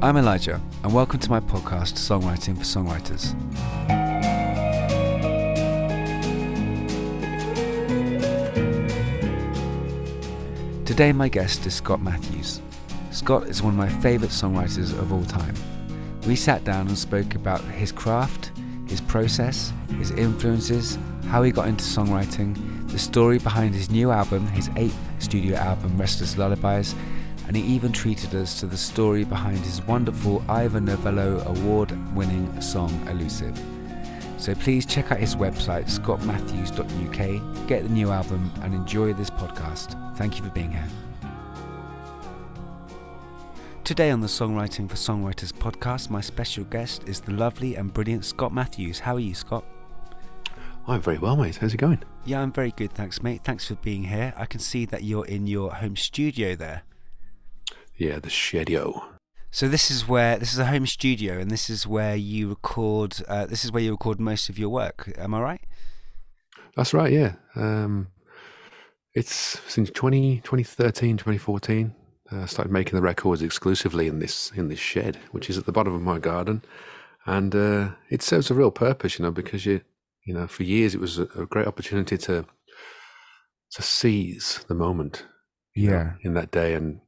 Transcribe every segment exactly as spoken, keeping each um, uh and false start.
I'm Elijah, and welcome to my podcast, Songwriting for Songwriters. Today my guest is Scott Matthews. Scott is one of my favourite songwriters of all time. We sat down and spoke about his craft, his process, his influences, how he got into songwriting, the story behind his new album, his eighth studio album, Restless Lullabies, and he even treated us to the story behind his wonderful Ivor Novello award-winning song, Elusive. So please check out his website, scott matthews dot u k, get the new album, and enjoy this podcast. Thank you for being here. Today on the Songwriting for Songwriters podcast, my special guest is the lovely and brilliant Scott Matthews. How are you, Scott? I'm very well, mate. How's it going? Yeah, I'm very good, thanks, mate. Thanks for being here. I can see that you're in your home studio there. Yeah, the Shedio. So this is where this is a home studio, and this is where you record. Uh, this is where you record most of your work. Am I right? That's right. Yeah, um, it's since twenty thirteen, twenty fourteen. I uh, started making the records exclusively in this in this shed, which is at the bottom of my garden, and uh, it serves a real purpose, you know, because you you know for years it was a, a great opportunity to to seize the moment. Yeah, know, in that day and.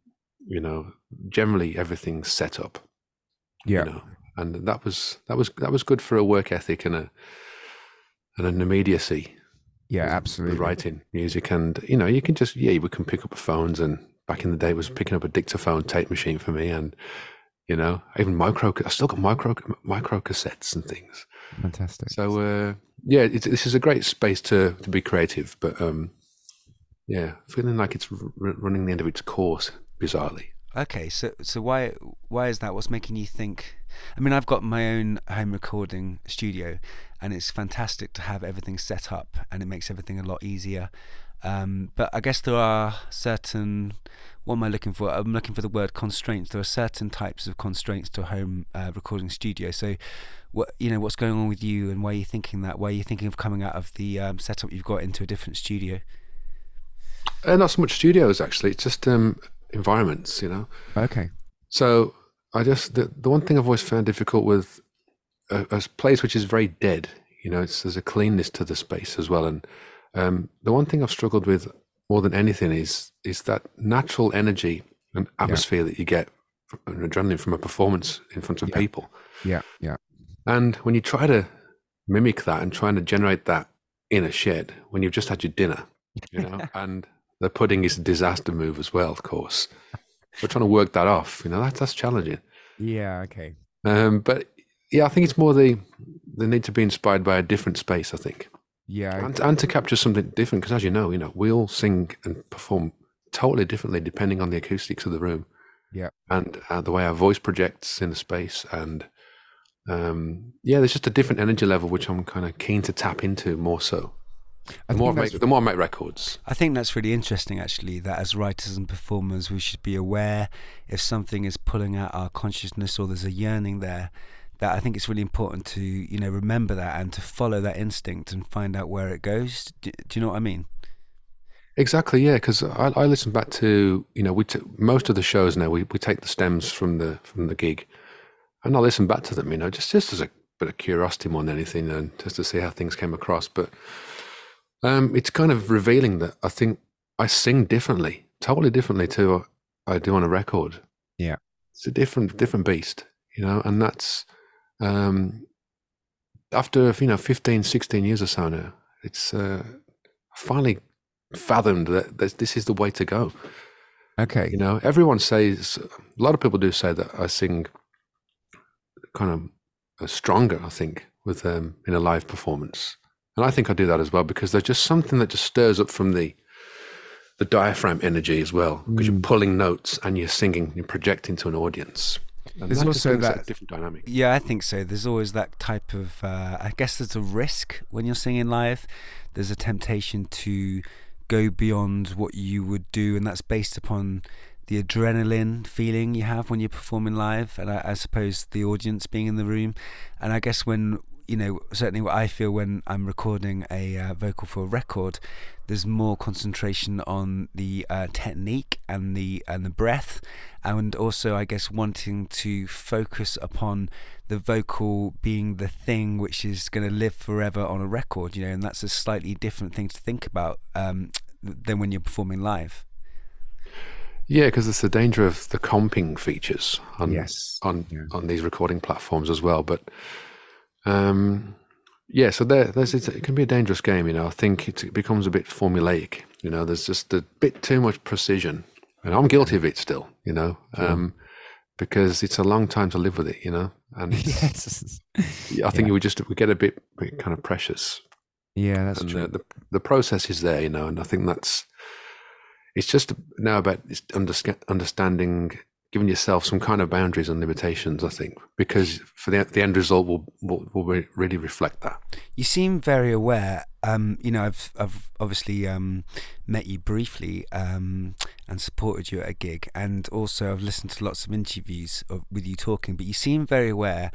You know, generally everything's set up. Yeah, you know? And that was that was that was good for a work ethic and a and an immediacy. Yeah, absolutely. With writing music, and you know, you can just yeah, we can pick up phones, and back in the day, it was picking up a dictaphone tape machine for me, and you know, even micro. I still got micro micro cassettes and things. Fantastic. So uh, yeah, it's, this is a great space to to be creative, but um, yeah, feeling like it's r- running the end of its course. Bizarrely. Okay, so so why why is that? What's making you think? I mean, I've got my own home recording studio, and it's fantastic to have everything set up, and it makes everything a lot easier. Um, but I guess there are certain. What am I looking for? I'm looking for the word constraints. There are certain types of constraints to a home uh, recording studio. So, what you know, what's going on with you, and why are you thinking that? Why are you thinking of coming out of the um, setup you've got into a different studio? Uh, not so much studios, actually. It's just. Um, environments, you know. Okay. So I just the, the one thing I've always found difficult with a, a place which is very dead, you know, it's there's a cleanness to the space as well. And um the one thing I've struggled with more than anything is is that natural energy and atmosphere yeah. that you get from, and adrenaline from a performance in front of yeah. people. Yeah, yeah. And when you try to mimic that and trying to generate that in a shed when you've just had your dinner, you know, and the pudding is a disaster move as well, of course. We're trying to work that off. You know, that's that's challenging. Yeah, okay. Um, but yeah, I think it's more the the need to be inspired by a different space, I think. Yeah. Okay. And, and to capture something different, because as you know, you know, we all sing and perform totally differently depending on the acoustics of the room. Yeah. And uh, the way our voice projects in the space. And um, yeah, there's just a different energy level, which I'm kind of keen to tap into more so. The more, make, the more I make records. I think that's really interesting, actually, that as writers and performers, we should be aware if something is pulling out our consciousness or there's a yearning there, that I think it's really important to, you know, remember that and to follow that instinct and find out where it goes. Do, do you know what I mean? Exactly, yeah, because I, I listen back to, you know, we t- most of the shows now, we, we take the stems from the from the gig and I listen back to them, you know, just, just as a bit of curiosity more than anything and just to see how things came across. But Um, it's kind of revealing that I think I sing differently, totally differently to what I do on a record. Yeah. It's a different different beast, you know, and that's um, after, you know, fifteen, sixteen years or so now, it's uh, finally fathomed that this is the way to go. Okay. You know, everyone says, a lot of people do say that I sing kind of stronger, I think, with um, in a live performance. And I think I do that as well because there's just something that just stirs up from the the diaphragm energy as well because mm. you're pulling notes and you're singing, you're projecting to an audience. And there's that also that different dynamic. Yeah, I think so. There's always that type of, uh, I guess there's a risk when you're singing live. There's a temptation to go beyond what you would do, and that's based upon the adrenaline feeling you have when you're performing live, and I, I suppose the audience being in the room. And I guess when you know, certainly what I feel when I'm recording a uh, vocal for a record, there's more concentration on the uh, technique and the and the breath, and also I guess wanting to focus upon the vocal being the thing which is going to live forever on a record, you know, and that's a slightly different thing to think about um, than when you're performing live. Yeah, because it's the danger of the comping features on yes. on yeah. on these recording platforms as well. But um, yeah, so there, there's, it's, it can be a dangerous game. You know, I think it's, it becomes a bit formulaic. You know, there's just a bit too much precision, and I'm guilty of it still. You know, um, yeah. because it's a long time to live with it. You know, and yes. yeah, I think yeah. we just we get a bit kind of precious. Yeah, that's and true. The, the the process is there. You know, and I think that's. It's just now about understanding, giving yourself some kind of boundaries and limitations, I think, because for the, the end result will, will will really reflect that. You seem very aware. Um, you know, I've I've obviously um, met you briefly um, and supported you at a gig, and also I've listened to lots of interviews of, with you talking. But you seem very aware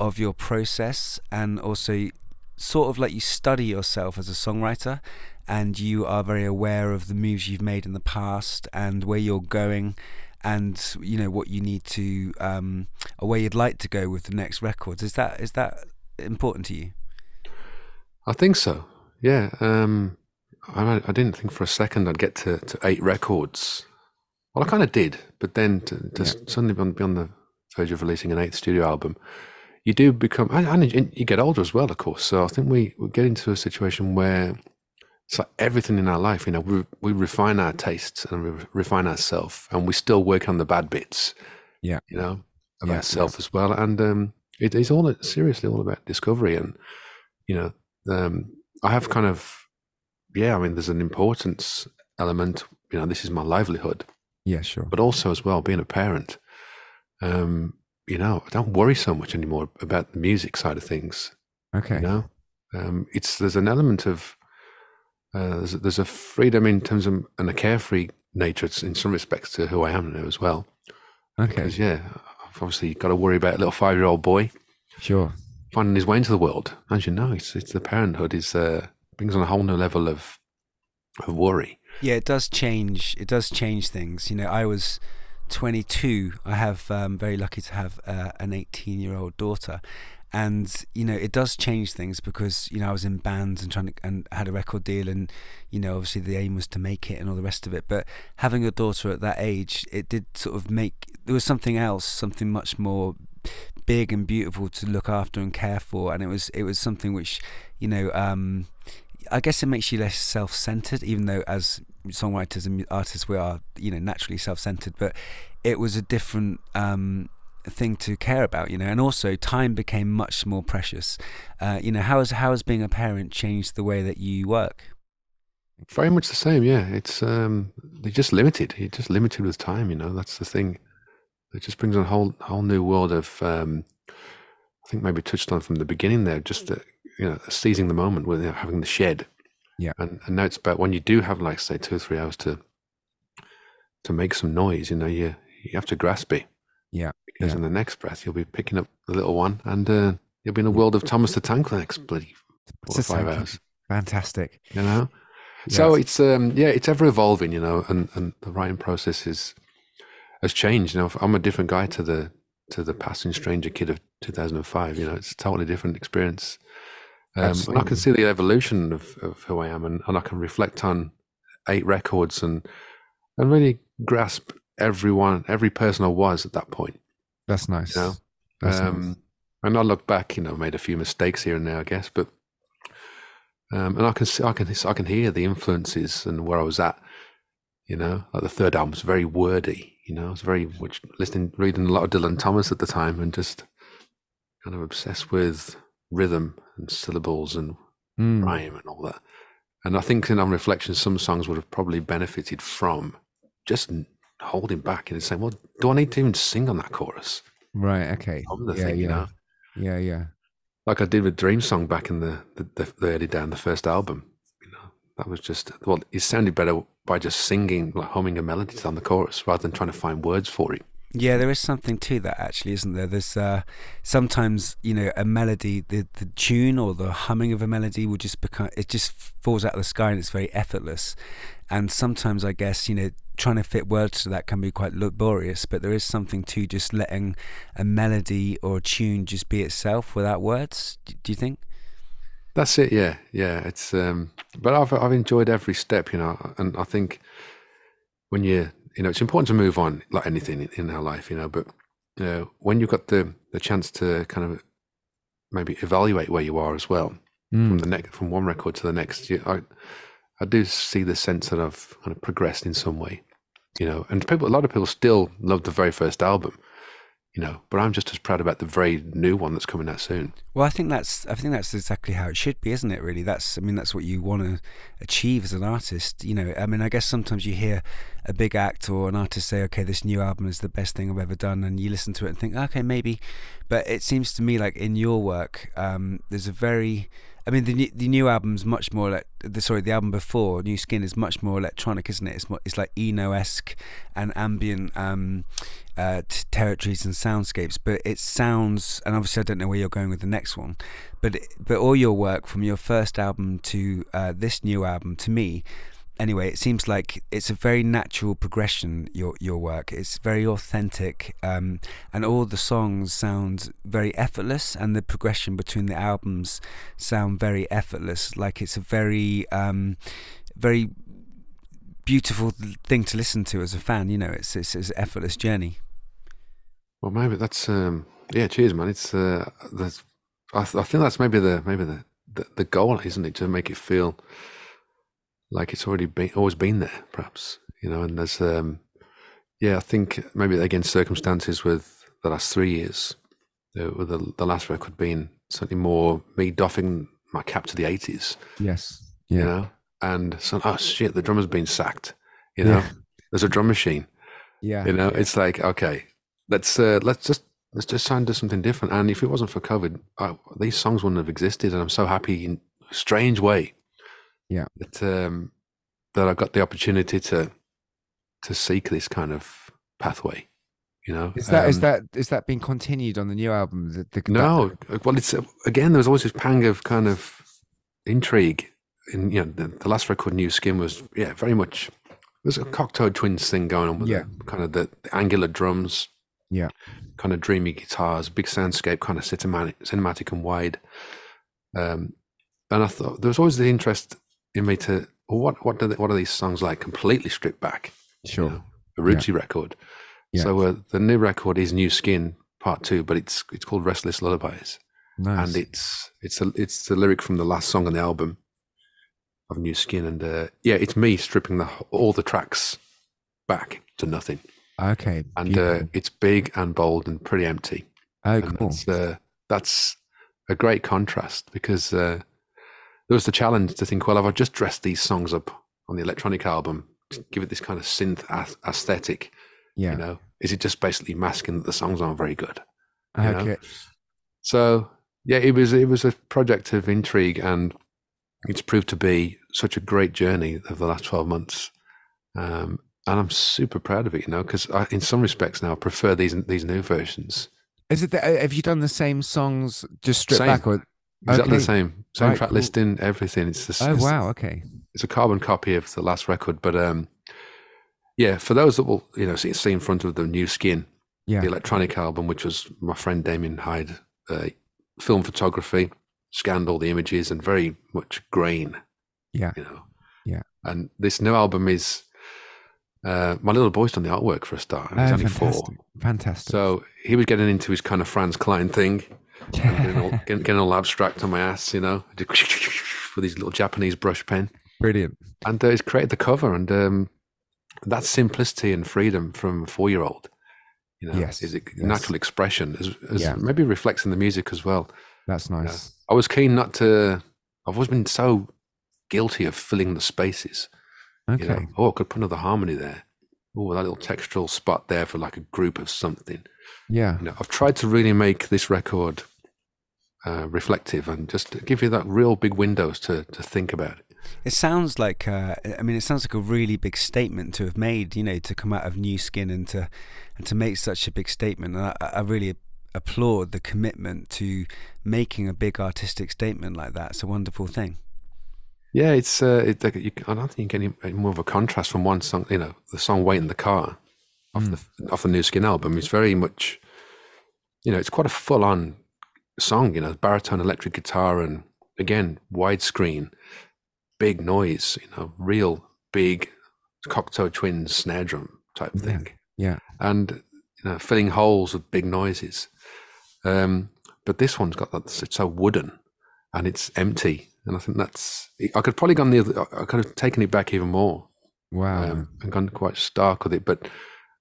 of your process, and also sort of like you study yourself as a songwriter. And you are very aware of the moves you've made in the past and where you're going, and you know what you need to, um, or where you'd like to go with the next records. Is that is that important to you? I think so. Yeah, um, I, I didn't think for a second I'd get to, to eight records. Well, I kind of did, but then to, to yeah. suddenly be on the verge of releasing an eighth studio album. You do become, and you get older as well, of course. So I think we, we get into a situation where. It's like everything in our life, you know, we we refine our tastes and we refine ourselves, and we still work on the bad bits, yeah, you know, of yeah, ourselves yeah. as well. And um, it is all seriously all about discovery. And, you know, um, I have kind of, yeah, I mean, there's an importance element, you know, this is my livelihood. Yeah, sure. But also as well, being a parent, um, you know, I don't worry so much anymore about the music side of things. Okay. You know, um, it's, there's an element of, Uh, there's, there's a freedom in terms of and a carefree nature in some respects to who I am now as well. Okay. Because, yeah, I've obviously got to worry about a little five-year-old boy. Sure. Finding his way into the world. As you know, it's, it's the parenthood is uh, brings on a whole new level of of worry. Yeah, it does change. It does change things. You know, I was twenty-two. I have um, very lucky to have uh, an eighteen-year-old daughter. And, you know, it does change things because, you know, I was in bands and trying to, and had a record deal, and, you know, obviously the aim was to make it and all the rest of it. But having a daughter at that age, it did sort of make, there was something else, something much more big and beautiful to look after and care for. And it was, it was something which, you know, um, I guess it makes you less self-centered, even though as songwriters and artists, we are, you know, naturally self-centered, but it was a different, um, thing to care about, you know. And also time became much more precious. Uh, you know, how has how has being a parent changed the way that you work? Very much the same, yeah. It's um, they're just limited. You're just limited with time, you know. That's the thing. It just brings on a whole whole new world of. Um, I think maybe touched on from the beginning there, just the, you know, seizing the moment with, you know, having the shed. Yeah, and, and now it's about when you do have, like, say, two or three hours to to make some noise. You know, you you have to grasp it. Yeah. Because yeah. in the next breath, you'll be picking up the little one, and uh, you'll be in a world of Thomas the Tank for the next bloody four or five hours. Fantastic. You know? Yes. So it's, um, yeah, it's ever evolving, you know, and, and the writing process is has changed. You know, I'm a different guy to the to the Passing Stranger kid of two thousand five. You know, it's a totally different experience. Um, and I can see the evolution of, of who I am, and, and I can reflect on eight records and and really grasp everyone, every person I was at that point. That's nice. You know? That's um, nice. And I look back, you know, made a few mistakes here and there, I guess, but um, and I can see, I can, I can hear the influences and where I was at. You know, like the third album was very wordy. You know, I was very much listening, reading a lot of Dylan Thomas at the time, and just kind of obsessed with rhythm and syllables and mm. rhyme and all that. And I think, in on reflection, some songs would have probably benefited from just holding back and saying, well, do I need to even sing on that chorus? Right, okay. Yeah, thing, yeah. You know? yeah, yeah. Like I did with Dream Song back in the, the, the, the early down, the first album. You know, that was just, well, it sounded better by just singing, like humming a melody on the chorus rather than trying to find words for it. Yeah, there is something to that, actually, isn't there? There's uh, sometimes, you know, a melody, the, the tune or the humming of a melody will just become, it just falls out of the sky and it's very effortless. And sometimes, I guess, you know, trying to fit words to that can be quite laborious, but there is something to just letting a melody or a tune just be itself without words. Do you think? That's it. Yeah, yeah. It's um, but I've I've enjoyed every step, you know, and I think when you you know, it's important to move on, like anything in our life, you know. But uh, when you've got the the chance to kind of maybe evaluate where you are as well, mm. from the next from one record to the next, you, I I do see the sense that I've kind of progressed in some way, you know. And people, a lot of people still love the very first album, you know, but I'm just as proud about the very new one that's coming out soon. Well, I think that's I think that's exactly how it should be, isn't it, really? That's I mean, that's what you want to achieve as an artist, you know. I mean, I guess sometimes you hear a big act or an artist say, okay, this new album is the best thing I've ever done, and you listen to it and think, okay, maybe. But it seems to me like in your work, um, there's a very... I mean, the new, the new album's much more like the sorry, the album before New Skin is much more electronic, isn't it? It's more, it's like Eno-esque and ambient um, uh, t- territories and soundscapes. But it sounds, and obviously I don't know where you're going with the next one, but it, but all your work from your first album to uh, this new album, to me, anyway, it seems like it's a very natural progression. Your your work, it's very authentic, um, and all the songs sound very effortless, and the progression between the albums sound very effortless. Like it's a very um, very beautiful thing to listen to as a fan. You know, it's it's, it's an effortless journey. Well, maybe that's um, yeah. Cheers, man. It's uh, that's I, th- I think that's maybe the maybe the, the the goal, isn't it, to make it feel like it's already been, always been there, perhaps, you know. And there's, um, yeah, I think maybe again circumstances with the last three years, uh, with the, the last record being certainly more me doffing my cap to the eighties. Yes, yeah. You know, and so oh shit, the drummer's been sacked. You know, yeah. There's a drum machine. Yeah, you know, it's like okay, let's uh, let's just let's just try and do something different. And if it wasn't for COVID, I, these songs wouldn't have existed. And I'm so happy in a strange way. Yeah, that um, that I got the opportunity to to seek this kind of pathway, you know. Is that um, is that is that being continued on the new album? The, the, no, that... well, it's again. There was always this pang of kind of intrigue. In you know, the, the last record, New Skin, was yeah, very much. There's a Cocteau Twins thing going on with yeah. the, kind of the, the angular drums, yeah, kind of dreamy guitars, big soundscape, kind of cinematic, cinematic and wide. Um, and I thought there was always the interest in me to well, what what do they, what are these songs like completely stripped back? Sure, you know, a Rootsy yeah. record. Yeah. So uh, the new record is New Skin Part Two, but it's it's called Restless Lullabies, nice. And it's it's a, it's the lyric from the last song on the album of New Skin, and uh, yeah, it's me stripping the all the tracks back to nothing. Okay, and uh, it's big and bold and pretty empty. Oh, and cool. That's, uh, that's a great contrast because. Uh, There was the challenge to think, well, if I just dressed these songs up on the electronic album, give it this kind of synth aesthetic, yeah. you know, is it just basically masking that the songs aren't very good? Okay. You know? So yeah, it was it was a project of intrigue, and it's proved to be such a great journey of the last twelve months, um, and I'm super proud of it, you know, because in some respects now I prefer these these new versions. Is it? The, have you done the same songs just stripped same. back or? Exactly okay. the same, same right. track listing, everything. It's the oh it's, wow, okay. It's a carbon copy of the last record, but um, yeah. For those that will, you know, see, see in front of the New Skin, yeah. the electronic album, which was my friend Damien Hyde, uh, film photography, scanned all the images and very much grain. Yeah, you know, yeah. And this new album is uh, my little boy's done the artwork for a start. And he's oh, only fantastic. four. Fantastic. So he was getting into his kind of Franz Kline thing. Yeah. Getting, all, getting, getting all abstract on my ass, you know, with his little Japanese brush pen. Brilliant. And uh, he's created the cover, and um, that simplicity and freedom from a four-year-old, you know, yes. is a yes. natural expression, as, as yeah. maybe reflects in the music as well. That's nice. You know, I was keen not to. I've always been so guilty of filling the spaces. Okay. You know? Oh, I could put another harmony there. Oh, that little textural spot there for like a group of something. Yeah. You know, I've tried to really make this record. Uh, reflective and just give you that real big windows to to think about it. It sounds like, uh, I mean, it sounds like a really big statement to have made, you know, to come out of New Skin and to and to make such a big statement. And I, I really applaud the commitment to making a big artistic statement like that. It's a wonderful thing. Yeah, it's. Uh, it, like you, I don't think any, any more of a contrast from one song. You know, the song "Wait in the Car" off mm. the off the New Skin album is very much, you know, it's quite a full-on song. You know, baritone electric guitar and again widescreen, big noise. You know, real big Cocteau Twins snare drum type yeah. thing. Yeah, and you know, filling holes with big noises. Um, but this one's got that. It's so wooden, and it's empty. And I think that's, I could probably gone the other, I could have taken it back even more. Wow. Um, and gone quite stark with it. But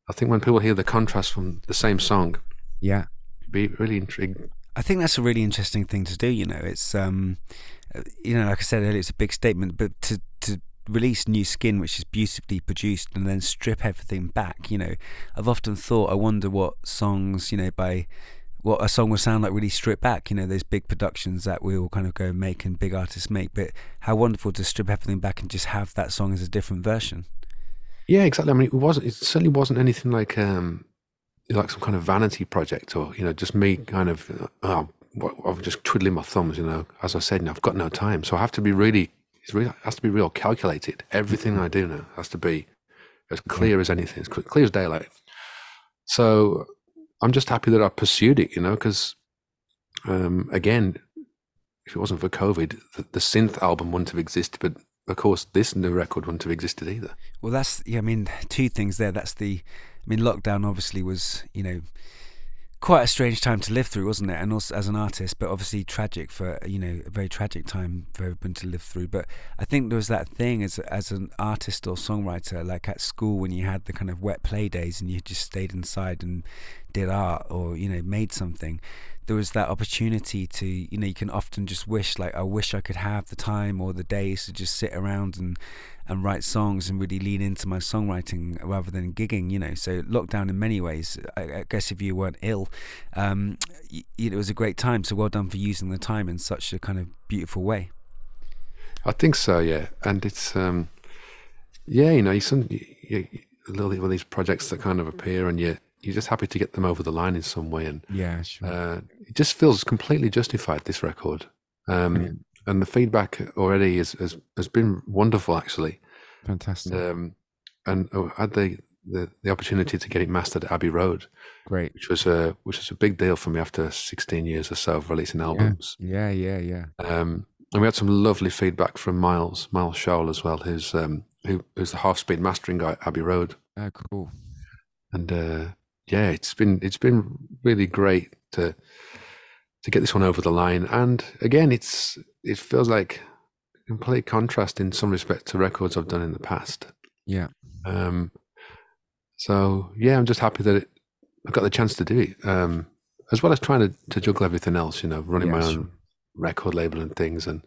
I think when people hear the contrast from the same song, yeah, be really intrigued. I think that's a really interesting thing to do. You know, it's, um, you know, like I said earlier, it's a big statement, but to, to release New Skin, which is beautifully produced, and then strip everything back, you know, I've often thought, I wonder what songs, you know, by, what a song will sound like really stripped back, you know, those big productions that we all kind of go and make and big artists make, but how wonderful to strip everything back and just have that song as a different version. Yeah, exactly. I mean, it wasn't, it certainly wasn't anything like, um, like some kind of vanity project or, you know, just me kind of, oh, I'm just twiddling my thumbs, you know, as I said, you know, I've got no time. So I have to be really, it's really, it has to be real calculated. Everything I do now has to be as clear as anything, as clear as daylight. So I'm just happy that I pursued it, you know, because, um, again, if it wasn't for COVID, the, the synth album wouldn't have existed, but of course this new record wouldn't have existed either. Well, that's, yeah, I mean, two things there. That's the, I mean, lockdown obviously was, you know, quite a strange time to live through, wasn't it? And also as an artist, but obviously tragic for, you know, a very tragic time for everyone to live through. But I think there was that thing as as an artist or songwriter, like at school when you had the kind of wet play days and you just stayed inside and did art or, you know, made something. There was that opportunity to, you know, you can often just wish, like, I wish I could have the time or the days to just sit around and, and write songs and really lean into my songwriting rather than gigging, you know. So lockdown in many ways, I, I guess if you weren't ill, um, y- it was a great time. So well done for using the time in such a kind of beautiful way. I think so, yeah. And it's, um, yeah, you know, you, some, you, you, a little bit of these projects that kind of appear and you you're just happy to get them over the line in some way. And yeah, sure. uh, it just feels completely justified, this record. Um, yeah. And the feedback already is, is, has been wonderful, actually. Fantastic. Um, and I had the, the, the opportunity to get it mastered at Abbey Road. Great. Which was a, which was a big deal for me after sixteen years or so of releasing albums. Yeah, yeah, yeah. yeah. Um, and we had some lovely feedback from Miles, Miles Scholl as well, who's, um, who, who's the half-speed mastering guy at Abbey Road. Oh, cool. And... Uh, yeah, it's been it's been really great to to get this one over the line. And again, it's it feels like complete contrast in some respect to records I've done in the past. Yeah. Um. So yeah, I'm just happy that it, I got the chance to do it, um, as well as trying to, to juggle everything else. You know, running yes. my own record label and things. And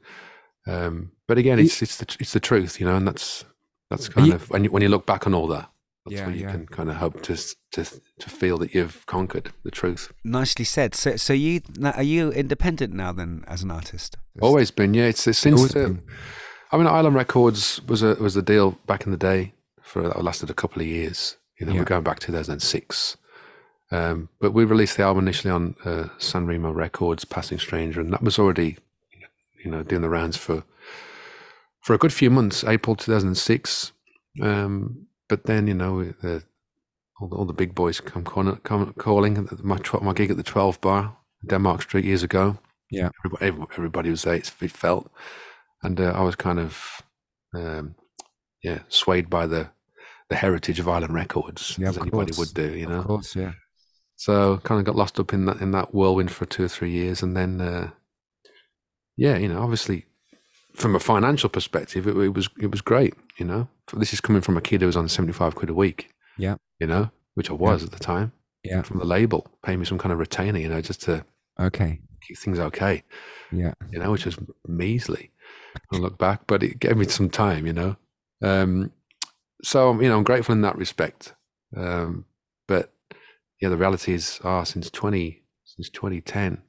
um, but again, it's it's the it's the truth. You know, and that's that's kind you- of when you, when you look back on all that. That's yeah, where you yeah. can kind of hope to to to feel that you've conquered the truth. Nicely said. So, so you are you independent now then as an artist? Always been, yeah. It's, it's since uh, I mean, Island Records was a was a deal back in the day for that lasted a couple of years. You know, yeah. we're going back to two thousand six, um, but we released the album initially on uh, San Remo Records, Passing Stranger, and that was already, you know, doing the rounds for for a good few months. April two thousand six. Um, But then, you know, uh, all, the, all the big boys come, corner, come calling. My, my gig at the twelve bar, Denmark Street, years ago. Yeah, everybody, everybody was there. It felt, and uh, I was kind of, um, yeah, swayed by the the heritage of Island Records, yeah, as anybody would do, you know. Of course, yeah. So kind of got lost up in that in that whirlwind for two or three years, and then, uh, yeah, you know, obviously. From a financial perspective, it, it was it was great, you know. This is coming from a kid who was on seventy-five quid a week, yeah, you know, which I was yeah. at the time, yeah. From the label, paying me some kind of retainer, you know, just to okay keep things okay, yeah, you know, which was measly. I look back, but it gave me some time, you know. Um, so you know, I'm grateful in that respect. Um, but yeah, the reality is, ah, since twenty since twenty ten,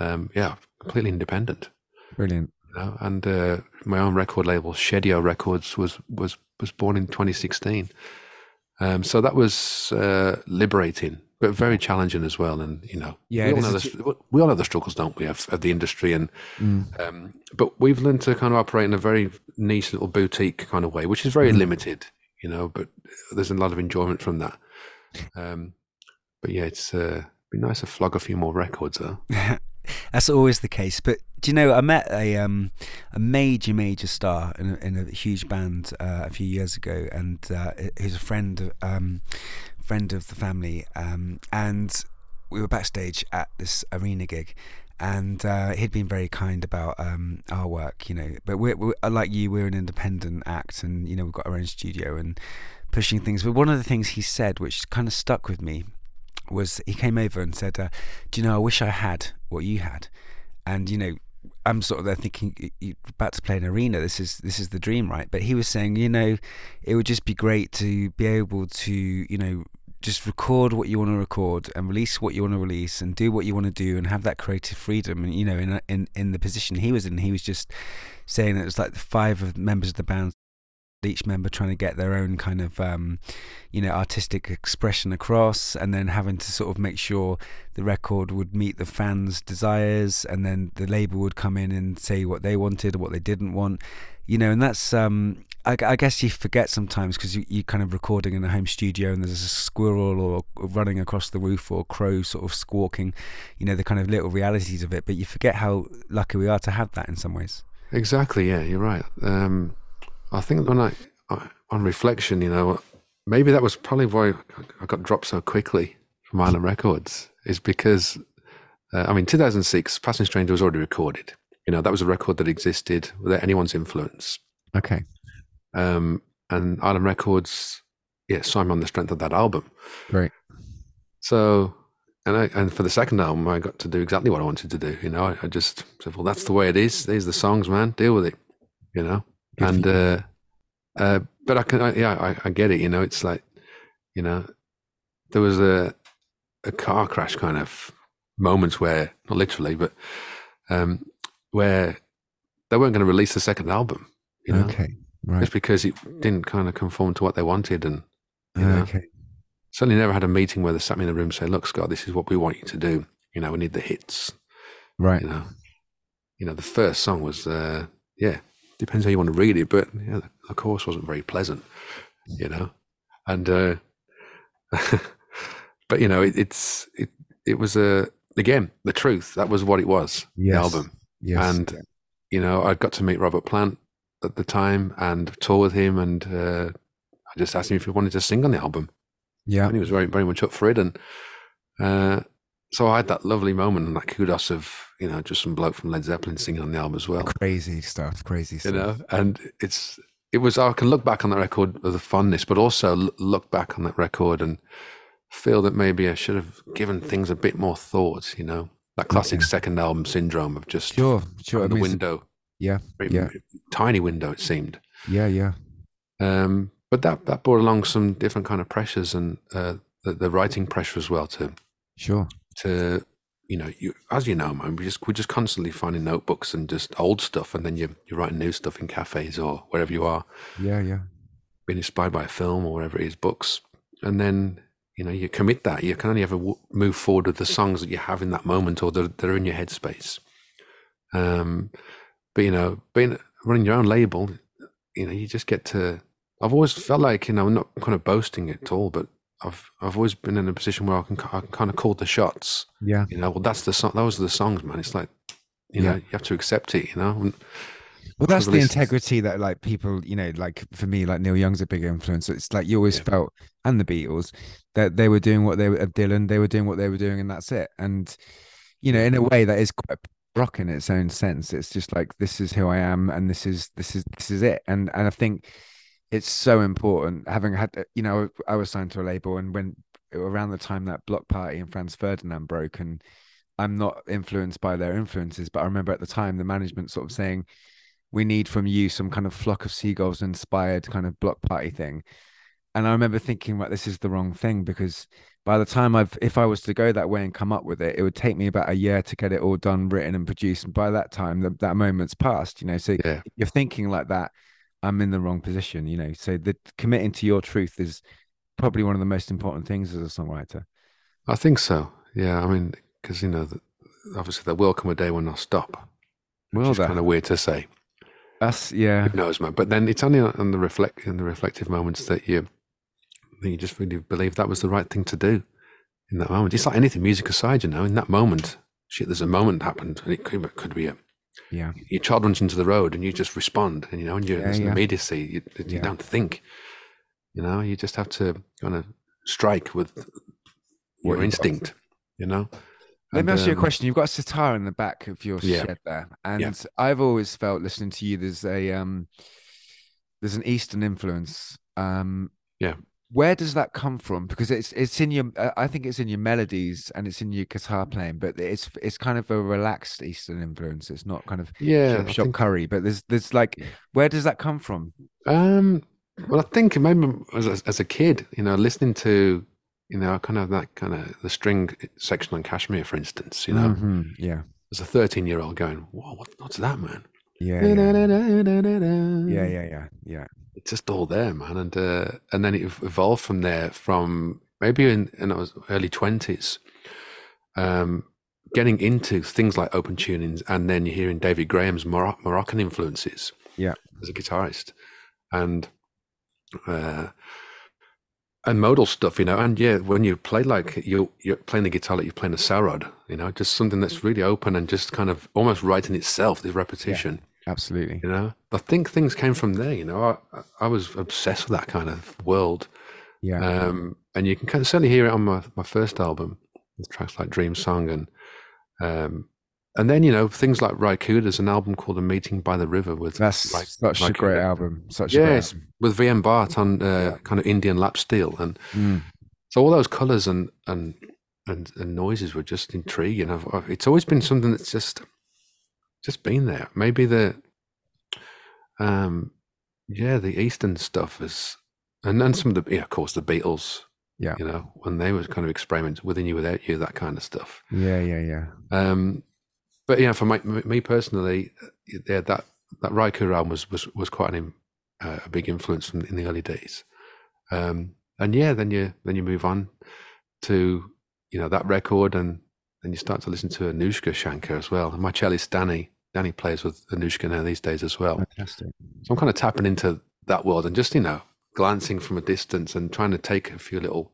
um, yeah, completely independent, brilliant. know, and uh, my own record label, Shedio Records, was was was born in twenty sixteen. Um, so that was uh, liberating, but very challenging as well. And you know, yeah, we all know, the, we all know the struggles, don't we, of, of the industry? And mm. um, but we've learned to kind of operate in a very niche little boutique kind of way, which is very mm. limited, you know. But there's a lot of enjoyment from that. Um, but yeah, it's uh, be nice to flog a few more records, though. That's always the case. But do you know, I met a um, a major, major star in a, in a huge band uh, a few years ago, and uh, he's a friend, um, friend of the family. Um, and we were backstage at this arena gig, and uh, he'd been very kind about um, our work, you know. But we're, we're like you, we're an independent act, and you know, we've got our own studio and pushing things. But one of the things he said, which kind of stuck with me, was he came over and said, uh, do you know, I wish I had what you had. And you know, I'm sort of there thinking, you're about to play an arena, this is this is the dream, right? But he was saying, you know, it would just be great to be able to, you know, just record what you want to record and release what you want to release and do what you want to do and have that creative freedom. And you know, in in, in the position he was in, he was just saying that it was like the five of members of the band, each member trying to get their own kind of um, you know, artistic expression across, and then having to sort of make sure the record would meet the fans' desires, and then the label would come in and say what they wanted or what they didn't want, you know. And that's um, I, I guess you forget sometimes, because you, you're kind of recording in a home studio and there's a squirrel or, or running across the roof or a crow sort of squawking, you know, the kind of little realities of it, but you forget how lucky we are to have that in some ways. Exactly, yeah, you're right. um I think when I, on reflection, you know, maybe that was probably why I got dropped so quickly from Island Records, is because, uh, I mean, two thousand six, Passing Stranger was already recorded. You know, that was a record that existed without anyone's influence. Okay. Um, and Island Records, yeah, signed me on the strength of that album. Right. So, and I, and for the second album, I got to do exactly what I wanted to do. You know, I, I just said, well, that's the way it is. These are the songs, man. Deal with it, you know. And uh, uh, but I can, I, yeah, I, I get it. You know, it's like, you know, there was a a car crash kind of moments where, not literally, but um, where they weren't going to release the second album. You know, okay, right, just because it didn't kind of conform to what they wanted, and you know, okay, certainly never had a meeting where they sat me in a room and said, "Look, Scott, this is what we want you to do. You know, we need the hits." Right. You know, you know, the first song was, uh, yeah. Depends how you want to read it, but yeah, the course wasn't very pleasant, you know. And uh, but you know, it, it's it it was a again the truth. That was what it was. Yes. The album, yes. And yeah, you know, I got to meet Robert Plant at the time and tour with him, and uh, I just asked him if he wanted to sing on the album. Yeah, and he was very very much up for it, and uh, so I had that lovely moment and that kudos of, you know, just some bloke from Led Zeppelin singing on the album as well. Crazy stuff, crazy stuff. You know, and it's, it was, I can look back on that record with a fondness, but also look back on that record and feel that maybe I should have given things a bit more thought, you know, that classic okay. second album syndrome of just sure, sure. the window. Yeah, yeah. Tiny window, it seemed. Yeah, yeah. Um, but that, that brought along some different kind of pressures and uh, the, the writing pressure as well too. Sure. To, you know, you as you know, man, we just we're just constantly finding notebooks and just old stuff, and then you you're writing new stuff in cafes or wherever you are. Yeah, yeah. Being inspired by a film or whatever it is, books, and then you know you commit that. You can only ever w- move forward with the songs that you have in that moment or that are in your headspace. Um, but you know, being running your own label, you know, you just get to. I've always felt like, you know, I'm not kind of boasting at all, but I've I've always been in a position where I can I can kind of call the shots. Yeah. You know, well, that's the song. Those are the songs, man. It's like, you yeah. know, you have to accept it. You know. And, well, that's the integrity that, like, people, you know, like for me, like Neil Young's a big influence. It's like you always yeah. felt, and the Beatles, that they were doing what they were. Dylan, they were doing what they were doing, and that's it. And you know, in a way, that is quite rock in its own sense. It's just like, this is who I am, and this is this is this is it. And and I think it's so important, having had, you know, I was signed to a label, and when around the time that Block Party and Franz Ferdinand broke, and I'm not influenced by their influences, but I remember at the time the management sort of saying, we need from you some kind of Flock of Seagulls inspired kind of Block Party thing. And I remember thinking, right, this is the wrong thing, because by the time I've, if I was to go that way and come up with it, it would take me about a year to get it all done, written and produced. And by that time, the, that moment's passed, you know, so yeah. if you're thinking like that, I'm in the wrong position, you know, so the committing to your truth is probably one of the most important things as a songwriter. I think so. Yeah. I mean, because, you know, the, obviously there will come a day when I'll stop. Well, that's kind of weird to say. Us, yeah. Who knows, man? But then it's only on the reflect in the reflective moments that you that you just really believe that was the right thing to do in that moment. It's like anything, music aside, you know. In that moment, shit, there's a moment happened, and it could, could be a yeah. Your child runs into the road, and you just respond, and you know, and you're yeah, there's yeah. an immediacy. You, you yeah. don't think, you know. You just have to kind of strike with your, your instinct, instinct, you know. Let me ask you a question. You've got a sitar in the back of your yeah. shed there, and yeah. I've always felt listening to you, there's a um, there's an Eastern influence. Um, yeah, where does that come from? Because it's it's in your, I think it's in your melodies and it's in your guitar playing, but it's it's kind of a relaxed Eastern influence. It's not kind of yeah shop curry, but there's there's like, where does that come from? Um, well, I think maybe as as a kid, you know, listening to. You know, kind of that kind of the string section on Kashmir, for instance, you know, mm-hmm. yeah, as a thirteen year old going, whoa, what, what's that, man? Yeah, da, yeah. Da, da, da, da, da, da. yeah, yeah, yeah, yeah. It's just all there, man. And, uh, and then it evolved from there, from maybe in, in I was early twenties, um, getting into things like open tunings. And then you're hearing David Graham's Mor- Moroccan influences yeah, as a guitarist. And, uh, and modal stuff, you know, and yeah, when you play like you're, you're playing the guitar like you're playing a sarod, you know, just something that's really open and just kind of almost writing itself, the repetition. Yeah, absolutely. You know, I think things came from there, you know, I, I was obsessed with that kind of world. Yeah. Um, and you can kind of certainly hear it on my, my first album, with tracks like Dream Song. And um, and then, you know, things like Raikou, there's an album called A Meeting by the River. With That's Ra- such Raikou. a great album. Such yeah, a great album. With V M Bart on uh, kind of Indian lap steel. And mm. so all those colours and, and and and noises were just intriguing. I've, I've, it's always been something that's just just been there. Maybe the, um, yeah, the Eastern stuff is, and then some of the, yeah, of course, the Beatles. Yeah. You know, when they were kind of experimenting within you, without you, that kind of stuff. Yeah, yeah, yeah. Um, But yeah, for my, me personally, yeah, that that Raikou album was was was quite an, uh, a big influence from, in the early days, um, and yeah, then you then you move on to you know that record, and then you start to listen to Anushka Shankar as well. And my cellist Danny Danny plays with Anushka now these days as well. Fantastic. So I'm kind of tapping into that world and just you know glancing from a distance and trying to take a few little,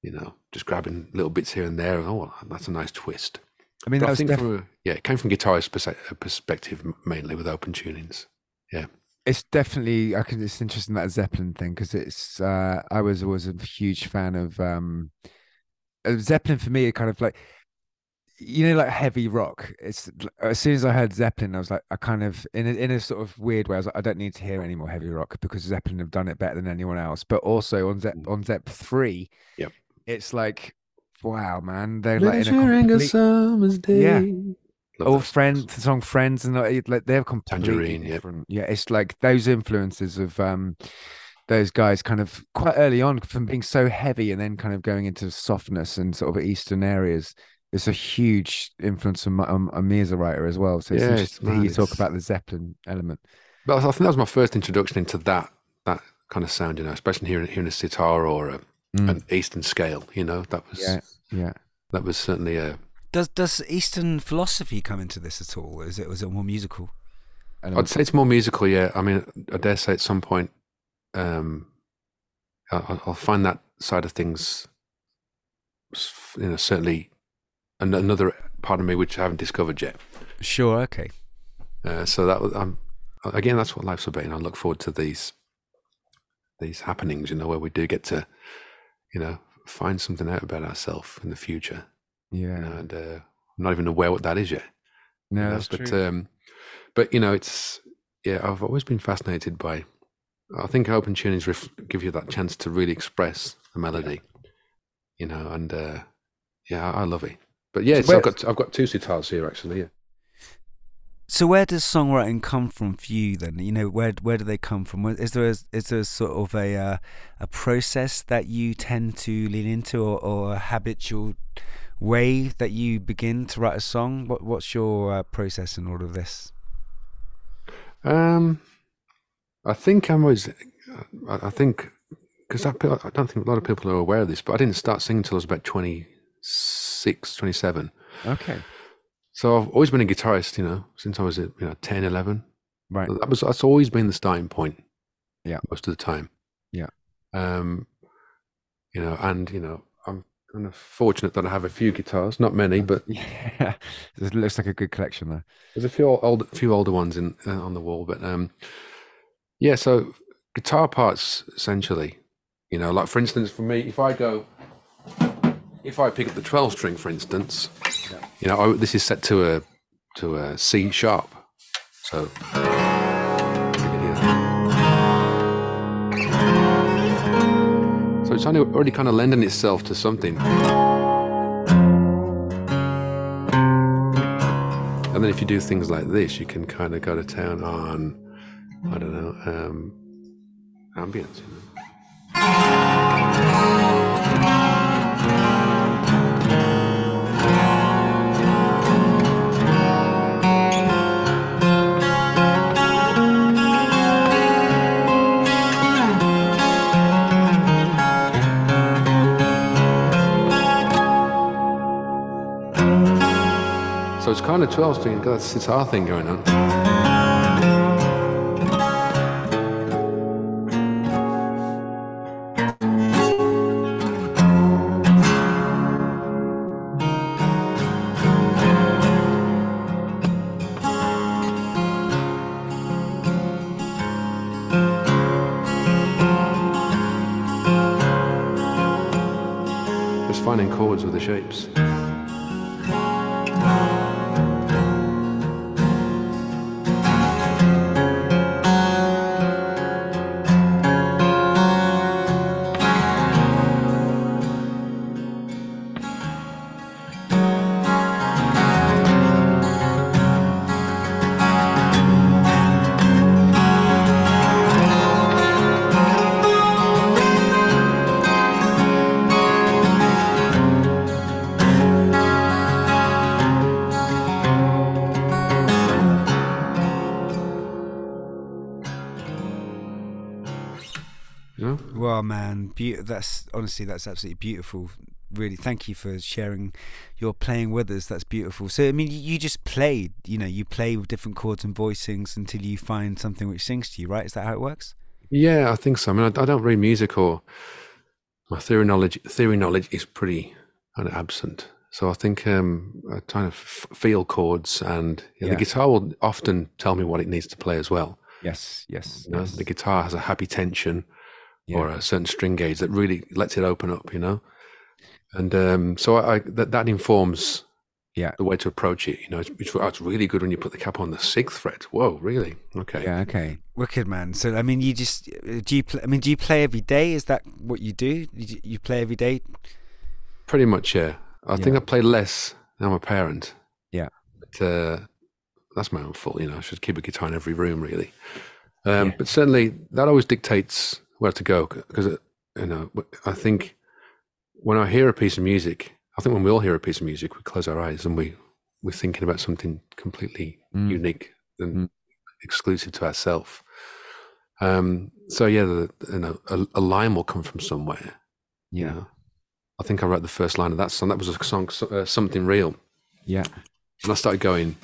you know, just grabbing little bits here and there. And, oh, that's a nice twist. I mean, that I think def- from a, yeah, it came from guitarist perspective mainly with open tunings. Yeah, it's definitely. I can. It's interesting that Zeppelin thing because it's. Uh, I was always a huge fan of um, Zeppelin. For me, it kind of like, you know, like heavy rock. It's as soon as I heard Zeppelin, I was like, I kind of in a, in a sort of weird way. I was like, I don't need to hear any more heavy rock because Zeppelin have done it better than anyone else. But also on Ze- on Zepp three, yep. it's like. Wow, man! They're like in a complete... summer's day. Yeah. Old Friends, the song Friends, and like they're completely Tangerine, different. Yeah. yeah, it's like those influences of um, those guys, kind of quite early on, from being so heavy and then kind of going into softness and sort of eastern areas. It's a huge influence on, my, on, on me as a writer as well. So it's yeah, interesting man, to hear you talk about the Zeppelin element. But I think that was my first introduction into that that kind of sound, you know, especially hearing hearing a sitar or a. Mm. An Eastern scale, you know, that was yeah, yeah. that was certainly a. Does does Eastern philosophy come into this at all? Is it was it more musical? I'd say it's more musical. Yeah, I mean, I dare say at some point, um, I'll, I'll find that side of things. You know, certainly another part of me which I haven't discovered yet. Sure. Okay. Uh, so that was um, again, that's what life's about, and I look forward to these these happenings. You know, where we do get to. You know, find something out about ourselves in the future. Yeah, you know, and uh, I'm not even aware what that is yet. No, you know, that's but, true. Um, but you know, it's yeah. I've always been fascinated by. I think open tunings ref- give you that chance to really express the melody. Yeah. You know, and uh, yeah, I, I love it. But yeah, so I've got I've got two sitars here actually. Yeah. So where does songwriting come from for you then? You know, where where do they come from? Is there a, is there a sort of a uh, a process that you tend to lean into, or, or a habitual way that you begin to write a song? What what's your uh, process in all of this? Um, I think I'm always, I, I think, because I, I don't think a lot of people are aware of this, but I didn't start singing until I was about twenty-six, twenty-seven. Okay. So I've always been a guitarist, you know, since I was, you know, ten, eleven. Right. That was, that's always been the starting point. Yeah. Most of the time. Yeah. Um, you know, and, you know, I'm kind of fortunate that I have a few guitars, not many, but. Yeah. It looks like a good collection there. There's a few old, few older ones in uh, on the wall, but um, yeah, so guitar parts, essentially, you know, like for instance, for me, if I go, if I pick up the twelve string, for instance, yeah. you know, I, this is set to a to a C sharp. So So it's already kind of lending itself to something. And then if you do things like this, you can kind of go to town on, I don't know, um, ambience, you know. So it's kind of twelve string, got that sitar thing going on. Just finding chords with the shapes. Be- that's honestly, that's absolutely beautiful. Really, thank you for sharing your playing with us. That's beautiful. So, I mean, you just played. You know, you play with different chords and voicings until you find something which sings to you, right? Is that how it works? Yeah, I think so. I mean, I, I don't read music, or my theory knowledge. Theory knowledge is pretty kind of absent. So I think um, I kind of feel chords, and you know, yeah. the guitar will often tell me what it needs to play as well. Yes, yes. You know, yes. The guitar has a happy tension. Yeah. Or a certain string gauge that really lets it open up, you know, and um, so I, I that, that informs, yeah, the way to approach it. You know, it's, it's, it's really good when you put the cap on the sixth fret. Whoa, really? Okay. Yeah. Okay. Wicked, man. So I mean, you just do you? Play, I mean, do you play every day? Is that what you do? You, you play every day? Pretty much, yeah. I yeah. think I play less now I'm a parent. Yeah. But, uh, that's my own fault. You know, I should keep a guitar in every room, really. Um, yeah. But certainly, that always dictates where to go, because, you know, I think when I hear a piece of music, I think when we all hear a piece of music, we close our eyes and we we're thinking about something completely mm. unique and mm. exclusive to ourselves. Um, so yeah, the, you know, a, a line will come from somewhere. Yeah, you know? I think I wrote the first line of that song. That was a song, uh, Something Real. Yeah, and I started going,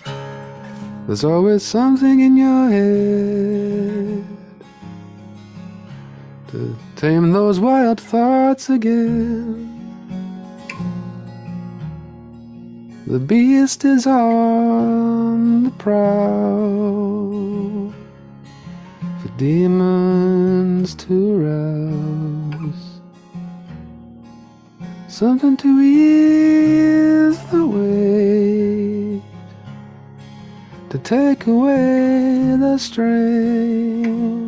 "There's always something in your head to tame those wild thoughts again. The beast is on the prowl for demons to rouse. Something to ease the weight, to take away the strain.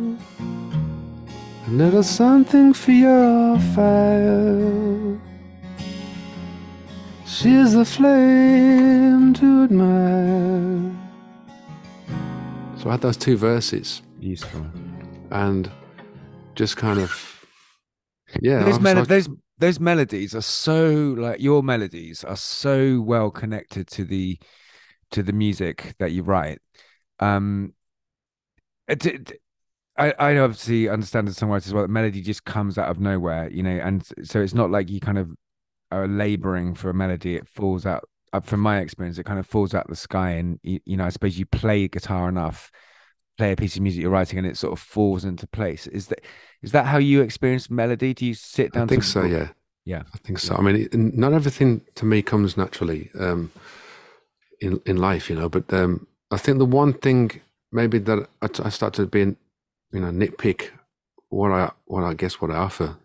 A little something for your fire. She's the flame to admire. So I had those two verses. Useful. And just kind of, yeah. Those, mel- like, those, those melodies are so, like, your melodies are so well connected to the to the music that you write. Um, it, it, I, I obviously understand as songwriters as well that melody just comes out of nowhere, you know, and so it's not like you kind of are laboring for a melody. It falls out, from my experience, it kind of falls out of the sky. And, you, you know, I suppose you play guitar enough, play a piece of music you're writing, and it sort of falls into place. Is that is that how you experience melody? Do you sit down? I think to... so, yeah. Yeah. I think so. I mean, it, not everything to me comes naturally um, in, in life, you know, but um, I think the one thing maybe that I, I start to be in, you know, nitpick what I what I guess what I offer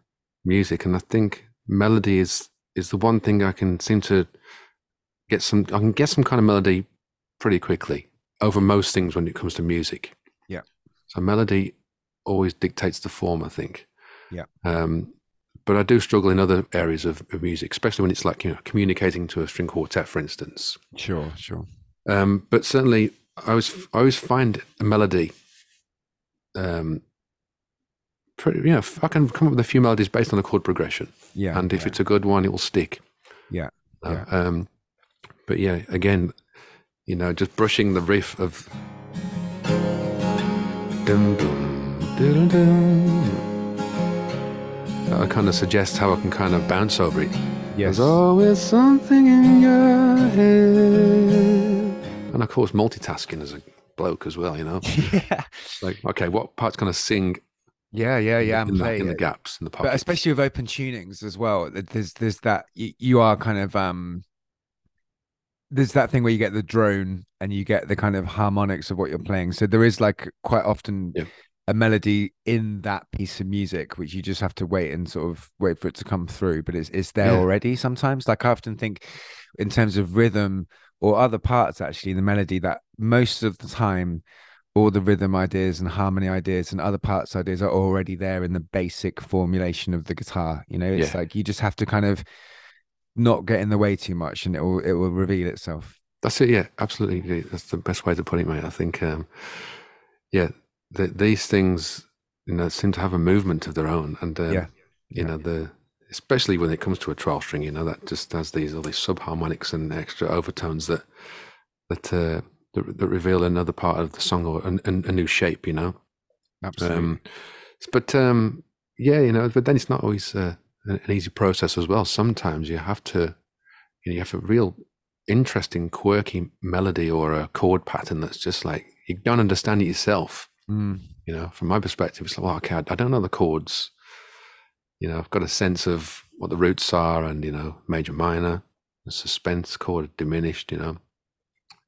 music, and I think melody is is the one thing I can seem to get some I can get some kind of melody pretty quickly over most things when it comes to music. Yeah. So melody always dictates the form, I think. Yeah. Um, but I do struggle in other areas of, of music, especially when it's like, you know, communicating to a string quartet, for instance. Sure, sure. Um, but certainly I always I always find a melody. Um, pretty, you know, I can come up with a few melodies based on a chord progression. Yeah, and if yeah. it's a good one, it will stick. Yeah, uh, yeah. Um, but yeah, again, you know, just brushing the riff of dum, dum, dum, dum. That kind of suggests how I can kind of bounce over it. Yes. There's always something in your head, and of course, multitasking is a bloke as well, you know. Yeah. Like, okay, what part's gonna sing? Yeah, yeah, yeah. In, the, in the gaps, in the pockets. But especially with open tunings as well. There's there's that you, you are kind of um. There's that thing where you get the drone and you get the kind of harmonics of what you're playing. So there is like quite often yeah. a melody in that piece of music which you just have to wait and sort of wait for it to come through. But it's it's there yeah. already sometimes. Like I often think in terms of rhythm or other parts actually in the melody that most of the time all the rhythm ideas and harmony ideas and other parts ideas are already there in the basic formulation of the guitar. You know, it's yeah. like you just have to kind of not get in the way too much and it will it will reveal itself. That's it, yeah, absolutely. That's the best way to put it, mate. I think, um, yeah, the, these things, you know, seem to have a movement of their own. And, um, yeah. you yeah. know, the especially when it comes to a trial string, you know, that just has these all these subharmonics and extra overtones that, that, uh, that reveal another part of the song or an, an, a new shape, you know. Absolutely. Um, but um, yeah, you know, but then it's not always uh, an easy process as well. Sometimes you have to, you know, you have a real interesting, quirky melody or a chord pattern that's just like, you don't understand it yourself. Mm. You know, from my perspective, it's like, well, okay, I don't know the chords. You know, I've got a sense of what the roots are and, you know, major, minor, the suspense chord diminished, you know.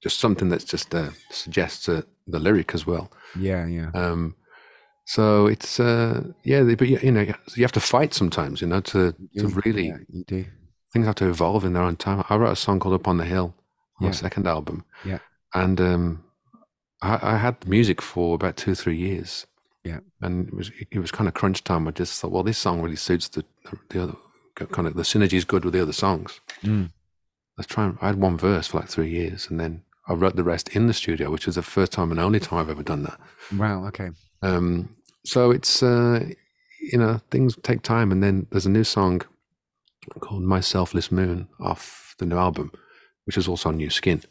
Just something that's just uh, suggests uh, the lyric as well. Yeah, yeah. Um, so it's uh, yeah, but you, you know, you have to fight sometimes, you know, to to really yeah, you do. Things have to evolve in their own time. I wrote a song called "Up on the Hill" on yeah. my second album. Yeah, and um, I, I had the music for about two, three years. Yeah, and it was it was kind of crunch time. I just thought, well, this song really suits the the other kind of the synergy is good with the other songs. Mm. Let's try. And, I had one verse for like three years, and then I wrote the rest in the studio, which was the first time and only time I've ever done that. Wow. Okay. Um, so it's, uh, you know, things take time. And then there's a new song called My Selfless Moon off the new album, which is also on New Skin.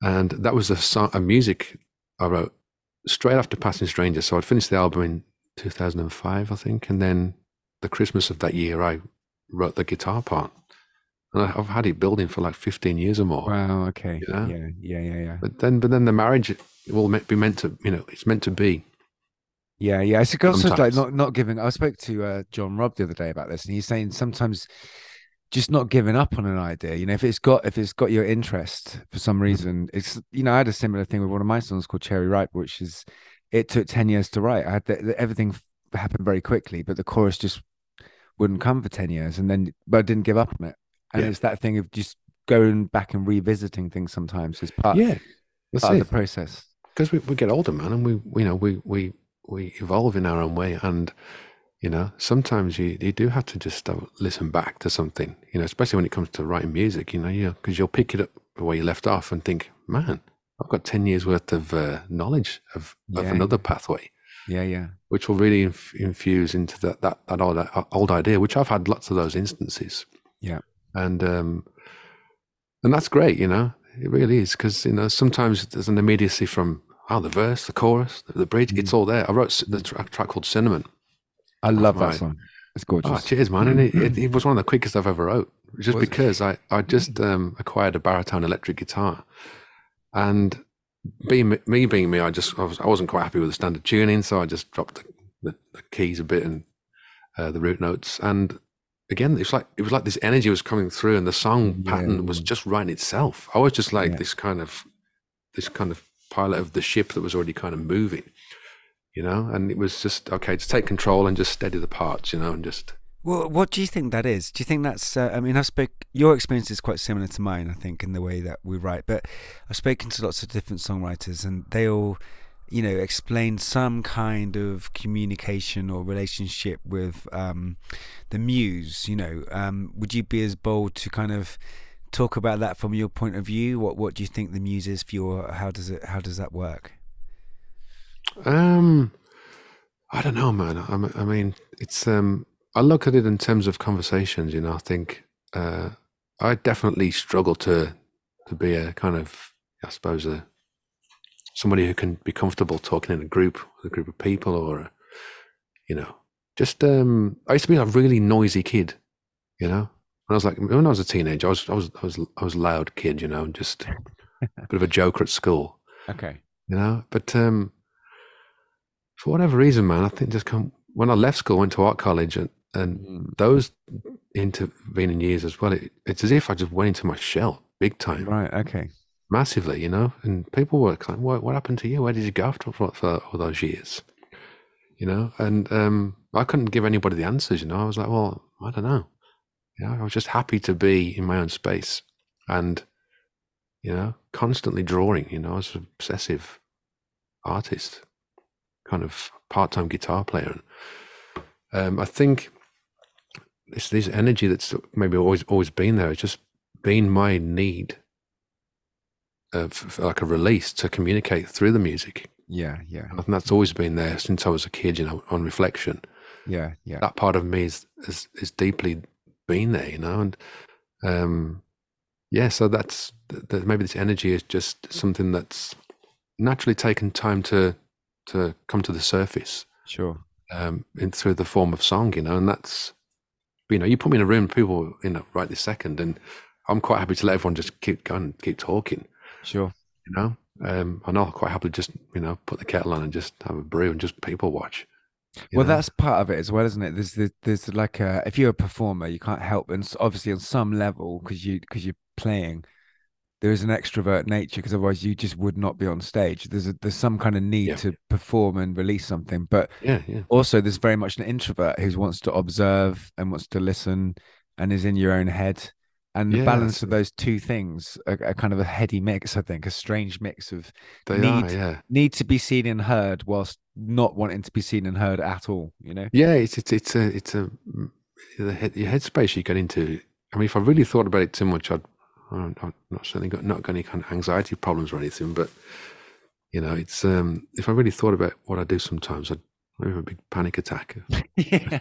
And that was a song, a music I wrote straight after Passing Stranger. So I'd finished the album in two thousand five, I think. And then the Christmas of that year, I wrote the guitar part. And I've had it building for like fifteen years or more. Wow. Okay. You know? Yeah. Yeah. Yeah. Yeah. But then, but then the marriage will be meant to, you know, it's meant to be. Yeah. Yeah. It's also like not not giving. I spoke to uh, John Robb the other day about this, and he's saying sometimes just not giving up on an idea. You know, if it's got if it's got your interest for some reason, it's you know I had a similar thing with one of my songs called Cherry Ripe, which is it took ten years to write. I had the, the, everything happened very quickly, but the chorus just wouldn't come for ten years, and then but I didn't give up on it. And yeah. it's that thing of just going back and revisiting things sometimes is part, yeah, part of the process. Because we, we get older, man, and we, we you know we we we evolve in our own way. And you know sometimes you, you do have to just listen back to something. You know, especially when it comes to writing music. You know, you because you'll pick it up where you left off and think, man, I've got ten years worth of uh, knowledge of, yeah, of another yeah. pathway. Yeah, yeah. Which will really inf infuse into that, that, that old, uh, old idea, which I've had lots of those instances. Yeah. And, um, and that's great, you know, it really is. Cause you know, sometimes there's an immediacy from, oh, the verse, the chorus, the, the bridge, mm. it's all there. I wrote the track, track called Cinnamon. I love that right. song. It's gorgeous. Oh, cheers, man. And it, it, it was one of the quickest I've ever wrote, just was because I, I just um, acquired a baritone electric guitar. And being me, being me, I just I, was, I wasn't quite happy with the standard tuning, so I just dropped the, the, the keys a bit and uh, the root notes. And again, it's like it was like this energy was coming through, and the song pattern yeah. was just right in itself. I was just like yeah. this kind of this kind of pilot of the ship that was already kind of moving, you know. And it was just okay, just take control and just steady the parts, you know, and just. Well, what do you think that is? Do you think that's, uh, I mean, I've spoken, your experience is quite similar to mine, I think, in the way that we write, but I've spoken to lots of different songwriters and they all, you know, explain some kind of communication or relationship with um, the muse, you know. Um, would you be as bold to kind of talk about that from your point of view? What What do you think the muse is for you, or how does it, how does that work? Um, I don't know, man. I, I mean, it's... Um, I look at it in terms of conversations, you know. I think uh, I definitely struggle to to be a kind of, I suppose, a, somebody who can be comfortable talking in a group, a group of people, or, you know, just. Um, I used to be a really noisy kid, you know. When I was like, when I was a teenager, I was, I was, I was, I was a loud kid, you know, just a bit of a joker at school. Okay. You know, but um, for whatever reason, man, I think just come when I left school, went to art college and. And those intervening years as well, it, it's as if I just went into my shell big time. Right, okay. Massively, you know? And people were like, what, what happened to you? Where did you go after for, for all those years? You know? And um, I couldn't give anybody the answers, you know? I was like, well, I don't know. You know, I was just happy to be in my own space and, you know, constantly drawing, you know? I was an obsessive artist, kind of part-time guitar player. And um, I think... it's this energy that's maybe always always been there. It's just been my need of like a release to communicate through the music. Yeah, yeah. And I think that's always been there since I was a kid, you know, on reflection. Yeah, yeah. That part of me is is, is deeply been there, you know. And um, yeah, so that's that maybe this energy is just something that's naturally taken time to to come to the surface. Sure. Um, in through the form of song, you know, and that's. You know, you put me in a room, people, you know, right this second, and I'm quite happy to let everyone just keep going, keep talking. Sure. You know, um, and I'll quite happily just, you know, put the kettle on and just have a brew and just people watch. Well, know? That's part of it as well, isn't it? There's the, there's like a, if you're a performer, you can't help, and obviously on some level, because you because you're playing, there is an extrovert nature, because otherwise you just would not be on stage. There's a, there's some kind of need yeah. to perform and release something, but yeah, yeah. also there's very much an introvert who wants to observe and wants to listen and is in your own head. And yeah, the balance of those two things are, are kind of a heady mix, I think, a strange mix of need, are, yeah. need to be seen and heard whilst not wanting to be seen and heard at all, you know? Yeah, it's, it's, it's a, it's a, the head, your headspace you get into. I mean, if I really thought about it too much, I'd, I'm not certainly got not got any kind of anxiety problems or anything, but you know, it's um, if I really thought about what I do sometimes, I'd maybe have a big panic attack. Yeah.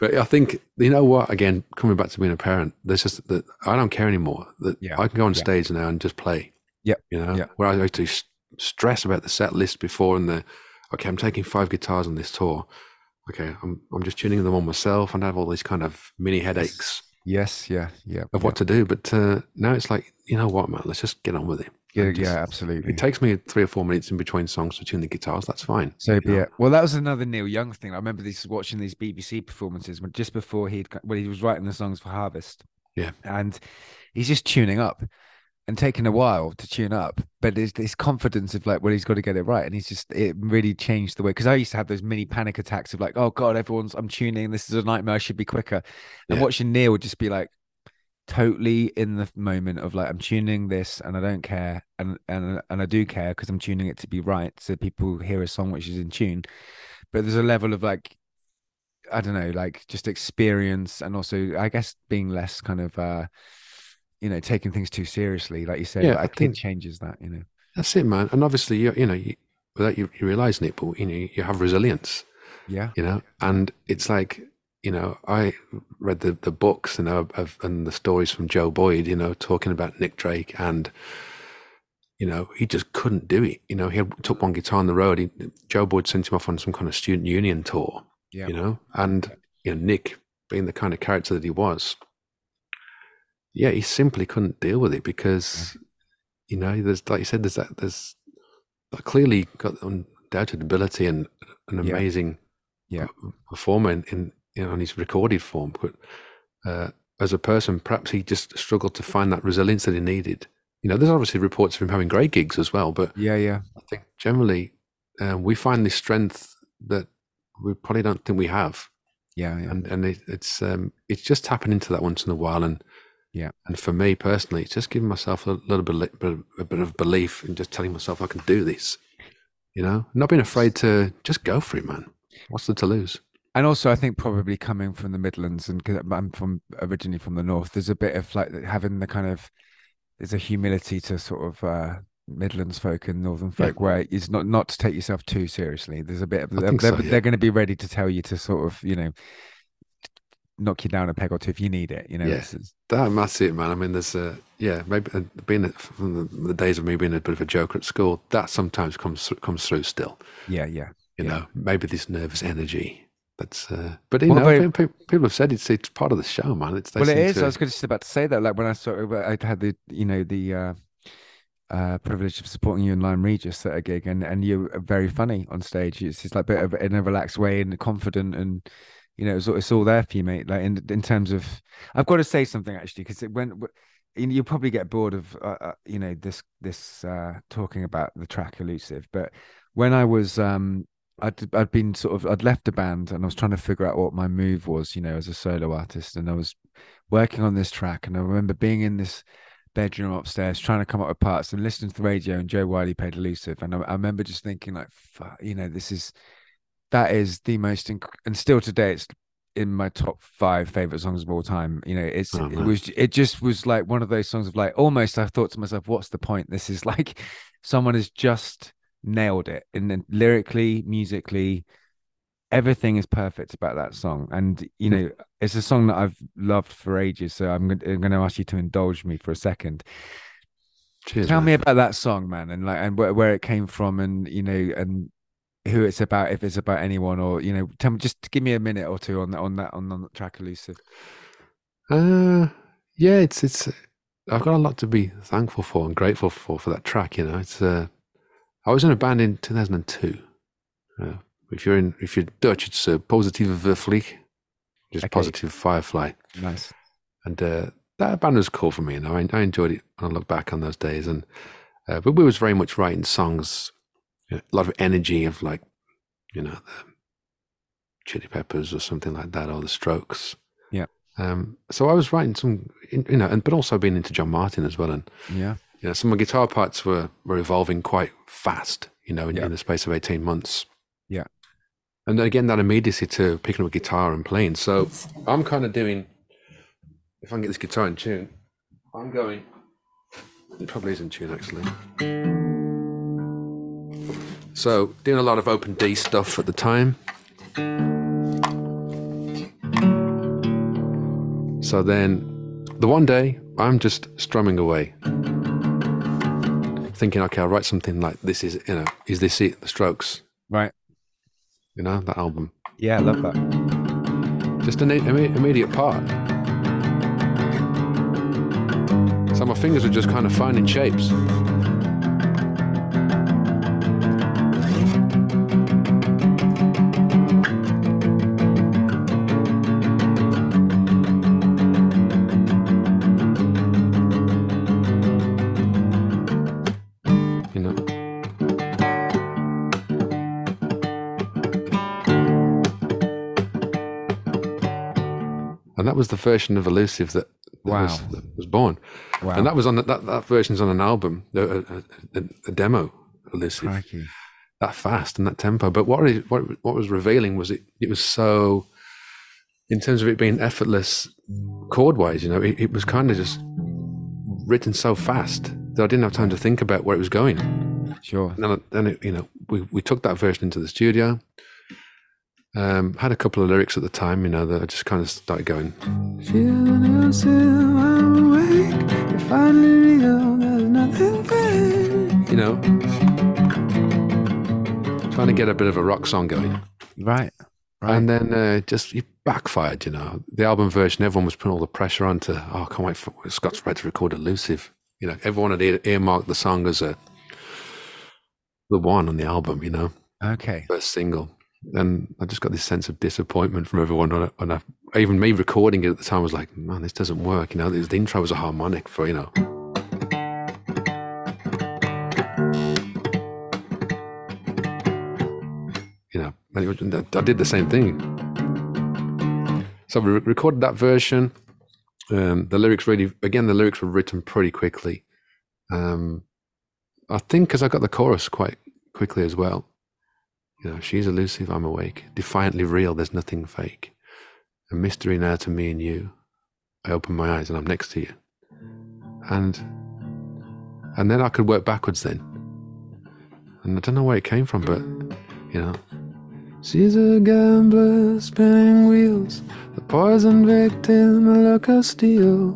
But I think, you know what? Again, coming back to being a parent, there's just that I don't care anymore. That yeah. I can go on yeah. stage now and just play. Yep. You know, yep. where I used to stress about the set list before and the okay, I'm taking five guitars on this tour. Okay, I'm I'm just tuning them on myself and I have all these kind of mini headaches. Yes, yeah, yeah. Of what yeah. to do, but uh, now it's like, you know what, man, let's just get on with it. Yeah, just, yeah, absolutely. It takes me three or four minutes in between songs to tune the guitars. That's fine. So yeah. Well, that was another Neil Young thing. I remember this watching these B B C performances when just before he'd when he was writing the songs for Harvest. Yeah, and he's just tuning up and taking a while to tune up, but there's this confidence of like, well, he's got to get it right, and he's just it really changed the way. Because I used to have those mini panic attacks of like, oh god, everyone's I'm tuning, this is a nightmare, I should be quicker. And yeah. watching Neil would just be like, totally in the moment of like, I'm tuning this, and I don't care, and and and I do care because I'm tuning it to be right, so people hear a song which is in tune. But there's a level of like, I don't know, like just experience, and also I guess being less kind of. uh you know, taking things too seriously, like you said, yeah, like I think it changes that, you know. That's it, man. And obviously, you you know, you, without you, you realizing it, but you know, you have resilience. Yeah. You know, and it's like, you know, I read the the books and you know, and the stories from Joe Boyd, you know, talking about Nick Drake, and you know, he just couldn't do it. You know, he had, took one guitar on the road. He, Joe Boyd sent him off on some kind of student union tour. Yeah. You know, and you know, Nick, being the kind of character that he was, yeah, he simply couldn't deal with it because, yeah. you know, there's like you said, there's that there's that clearly got undoubted ability and an amazing, yeah, yeah. performer in, in you know, on his recorded form, but uh, as a person, perhaps he just struggled to find that resilience that he needed. You know, there's obviously reports of him having great gigs as well, but yeah, yeah, I think generally um, we find this strength that we probably don't think we have. Yeah, yeah. and and it, it's um, it's just tapping into that once in a while, and yeah, and for me personally, it's just giving myself a little bit a bit of belief and just telling myself I can do this. You know, not being afraid to just go for it, man. What's there to lose? And also, I think probably coming from the Midlands, and because I'm from originally from the North, there's a bit of like having the kind of there's a humility to sort of uh, Midlands folk and Northern folk, yeah. where it's not not to take yourself too seriously. There's a bit of they're, so, they're, yeah. they're going to be ready to tell you to sort of you know knock you down a peg or two if you need it. You know, yes, yeah. that that's it, man. I mean, there's a yeah, maybe being from the, the days of me being a bit of a joker at school, that sometimes comes comes through still. Yeah, yeah. You yeah. know, maybe this nervous energy. That's, uh, but you well, know, very, people have said it's, it's part of the show, man. It's well, it is. To... I was just about to say that. Like when I saw, I had the you know the uh, uh, privilege of supporting you in Lyme Regis at a gig, and and you're very funny on stage. It's just like a bit of in a relaxed way and confident, and you know it's, it's all there for you, mate. Like in in terms of, I've got to say something actually because it went. You'll probably get bored of uh, uh, you know this this uh, talking about the track Elusive, but when I was. Um, I'd I'd been sort of I'd left the band and I was trying to figure out what my move was, you know, as a solo artist. And I was working on this track, and I remember being in this bedroom upstairs trying to come up with parts and listening to the radio. And Joe Wiley played Elusive, and I, I remember just thinking, like, fuck, you know, this is that is the most inc- and still today it's in my top five favorite songs of all time. You know, it's oh, it was it just was like one of those songs of like almost I thought to myself, what's the point? This is like someone has just nailed it, and then lyrically, musically, everything is perfect about that song. And you know, it's a song that I've loved for ages. So I'm going to ask you to indulge me for a second. Cheers, Tell man. me about that song, man, and like and wh- where it came from, and you know, and who it's about, if it's about anyone, or you know, tell me. Just give me a minute or two on that on that on, on the track Elusive. Uh yeah, it's it's. I've got a lot to be thankful for and grateful for for that track. You know, it's uh. I was in a band in two thousand two. Uh, if you're in, if you're Dutch, it's uh, Positieve Vlieg, just okay. Positive Firefly. Nice. And uh, that band was cool for me, and I, I enjoyed it when I look back on those days. And uh, but we was very much writing songs, you know, a lot of energy of like, you know, the Chili Peppers or something like that, or the Strokes. Yeah. Um. So I was writing some, you know, and but also being into John Martin as well, and yeah. You know, some of my guitar parts were, were evolving quite fast, you know, in, yeah. in the space of eighteen months. Yeah. And then again, that immediacy to picking up a guitar and playing. So I'm kind of doing, if I can get this guitar in tune, I'm going, it probably is in tune actually. So doing a lot of open D stuff at the time. So then the one day I'm just strumming away. Thinking, okay, I'll write something like this is, you know, is this it? The Strokes, right? You know that album. Yeah, I love that. Just an immediate part. So my fingers were just kind of finding shapes. Was the version of Elusive that, that, wow. was, that was born, wow. and that was on the, that that version's on an album, a, a, a, a demo Elusive, Crikey. That fast and that tempo. But what it, what what was revealing was it it was so, in terms of it being effortless chord wise, you know, it, it was kind of just written so fast, that I didn't have time to think about where it was going. Sure. And then, then it, you know, we, we took that version into the studio. Um, had a couple of lyrics at the time, you know, that I just kind of started going. Feeling yourself, I'm awake. You're finally real, there's nothing fake. You know, trying to get a bit of a rock song going. Right. Right. And then uh, just it backfired, you know. The album version, everyone was putting all the pressure on to, oh, I can't wait for Scott's right to record Elusive. You know, everyone had ear- earmarked the song as a, the one on the album, you know. Okay. First single. And I just got this sense of disappointment from everyone. And I, and I, even me recording it at the time was like, man, this doesn't work. You know, the intro was a harmonic for, you know. You know, I did the same thing. So we re- recorded that version. Um, the lyrics really, again, the lyrics were written pretty quickly. Um, I think because I got the chorus quite quickly as well. You know, she's elusive, I'm awake. Defiantly real, there's nothing fake. A mystery now to me and you. I open my eyes and I'm next to you. And and then I could work backwards then. And I don't know where it came from, but, you know. She's a gambler spinning wheels, the poison victim, a look of steel.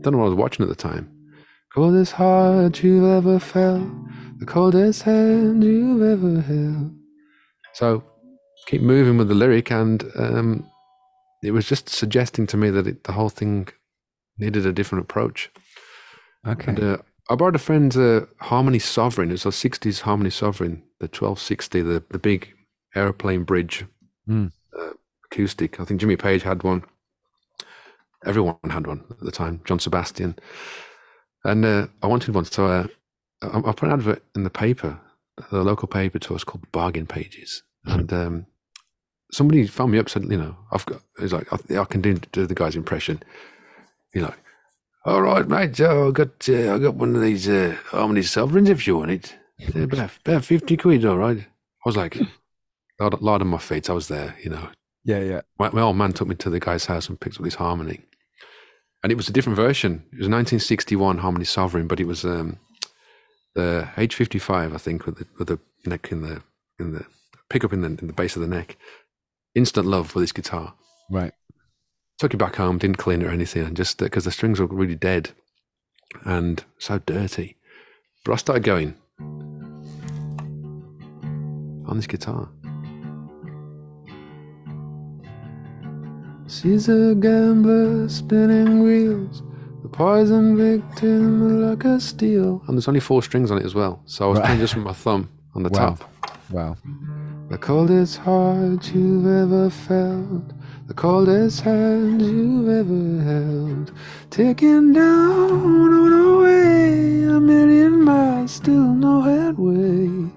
Don't know what I was watching at the time. Coldest heart you've ever felt, the coldest hand you've ever held. So keep moving with the lyric, and um, it was just suggesting to me that it, the whole thing needed a different approach. Okay. And, uh, I borrowed a friend's uh, Harmony Sovereign. It was a sixties Harmony Sovereign, the twelve sixty, the, the big airplane bridge mm. uh, acoustic. I think Jimmy Page had one. Everyone had one at the time. John Sebastian, and uh, I wanted one, so uh, I, I put an advert in the paper, the local paper to us called Bargain Pages, mm-hmm. and um, somebody found me up, said, you know, I've got. He's like, I, I can do, do the guy's impression. He's like, all right, mate, Joe, I got uh, I got one of these uh, Harmony Sovereigns if you want it. Yeah, about, about fifty quid, all right. I was like. Light on my feet, I was there, you know. Yeah, yeah. My, my old man took me to the guy's house and picked up this harmony. And it was a different version. It was a nineteen sixty-one Harmony Sovereign, but it was um, the H fifty-five, I think, with the, with the neck in the in the pickup in the, in the base of the neck. Instant love with this guitar. Right. Took it back home, didn't clean it or anything, and just because the strings were really dead and so dirty. But I started going on this guitar. She's a gambler spinning wheels, the poison victim like a steel. And there's only four strings on it as well. So I was playing just with my thumb on the wow. top. Wow. The coldest heart you've ever felt, the coldest hand you've ever held. Taken down on our way, a million miles, still no headway.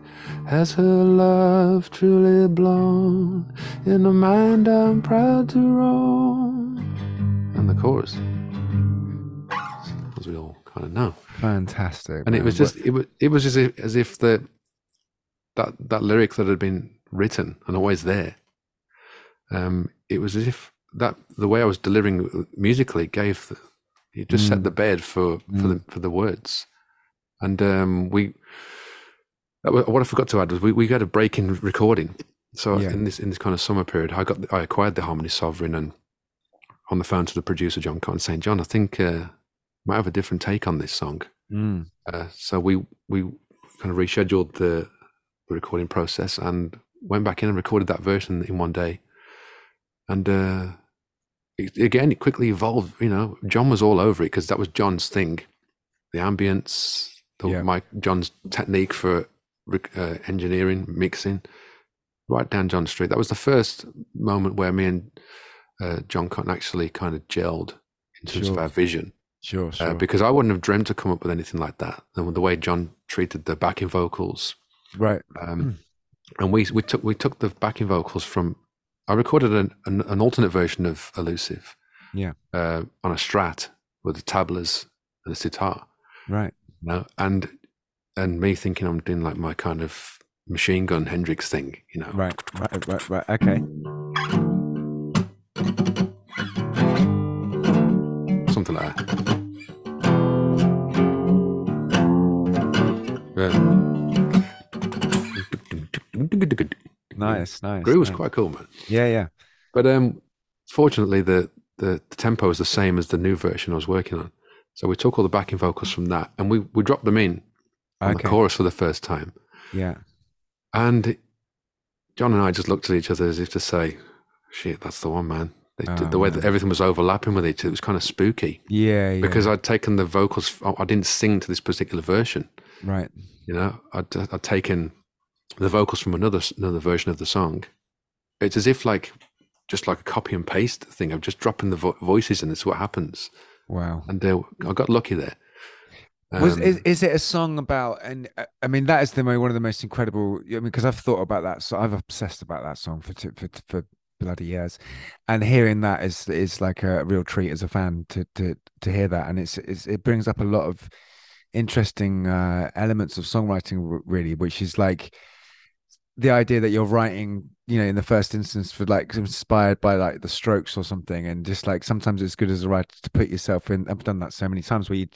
Has her love truly blown in a mind I'm proud to roam? And the chorus, as we all kind of know, fantastic. And man. It was just it was it was as if, as if the that that lyric that had been written and always there, um, it was as if that the way I was delivering musically gave the, it just mm. set the bed for mm. for the for the words, and um, we. What I forgot to add was we, we had a break in recording. So yeah. in this in this kind of summer period, I got I acquired the Harmony Sovereign, and on the phone to the producer John Cotton saying, John, I think uh, might have a different take on this song. Mm. Uh, so we we kind of rescheduled the, the recording process and went back in and recorded that version in one day. And uh, it, again, it quickly evolved. You know, John was all over it because that was John's thing, the ambience, the yeah. Mike John's technique for. Uh, engineering, mixing, right down John Street. That was the first moment where me and uh, John Cotton actually kind of gelled in terms sure. of our vision. Sure, sure. Uh, because I wouldn't have dreamt to come up with anything like that. And the way John treated the backing vocals, right? Um, mm. And we we took we took the backing vocals from. I recorded an an, an alternate version of Elusive, yeah, uh, on a Strat with the tablas and the sitar, right? You know, and. And me thinking I'm doing like my kind of machine gun Hendrix thing, you know. Right, right, right, right. Okay. Something like that. But nice, nice. Groove was nice. Quite cool, man. Yeah, yeah. But um, fortunately, the, the the tempo is the same as the new version I was working on. So we took all the backing vocals from that, and we we dropped them in on okay. the chorus for the first time. Yeah. And John and I just looked at each other as if to say, "Shit, that's the one, man." They, oh, the way man. that everything was overlapping with each other, it was kind of spooky. Yeah, yeah. Because I'd taken the vocals. I didn't sing to this particular version. Right. You know, I'd, I'd taken the vocals from another another version of the song. It's as if like, just like a copy and paste thing. I'm just dropping the vo- voices, and it's what happens. Wow. And uh, I got lucky there. Um, was is, is it a song about? And uh, I mean, that is the one of the most incredible. I mean, because I've thought about that, so I've obsessed about that song for for for bloody years, and hearing that is is like a real treat as a fan to to to hear that, and it's, it's it brings up a lot of interesting uh, elements of songwriting, really, which is like the idea that you're writing, you know, in the first instance for like inspired by like the Strokes or something, and just like sometimes it's good as a writer to put yourself in. I've done that so many times where you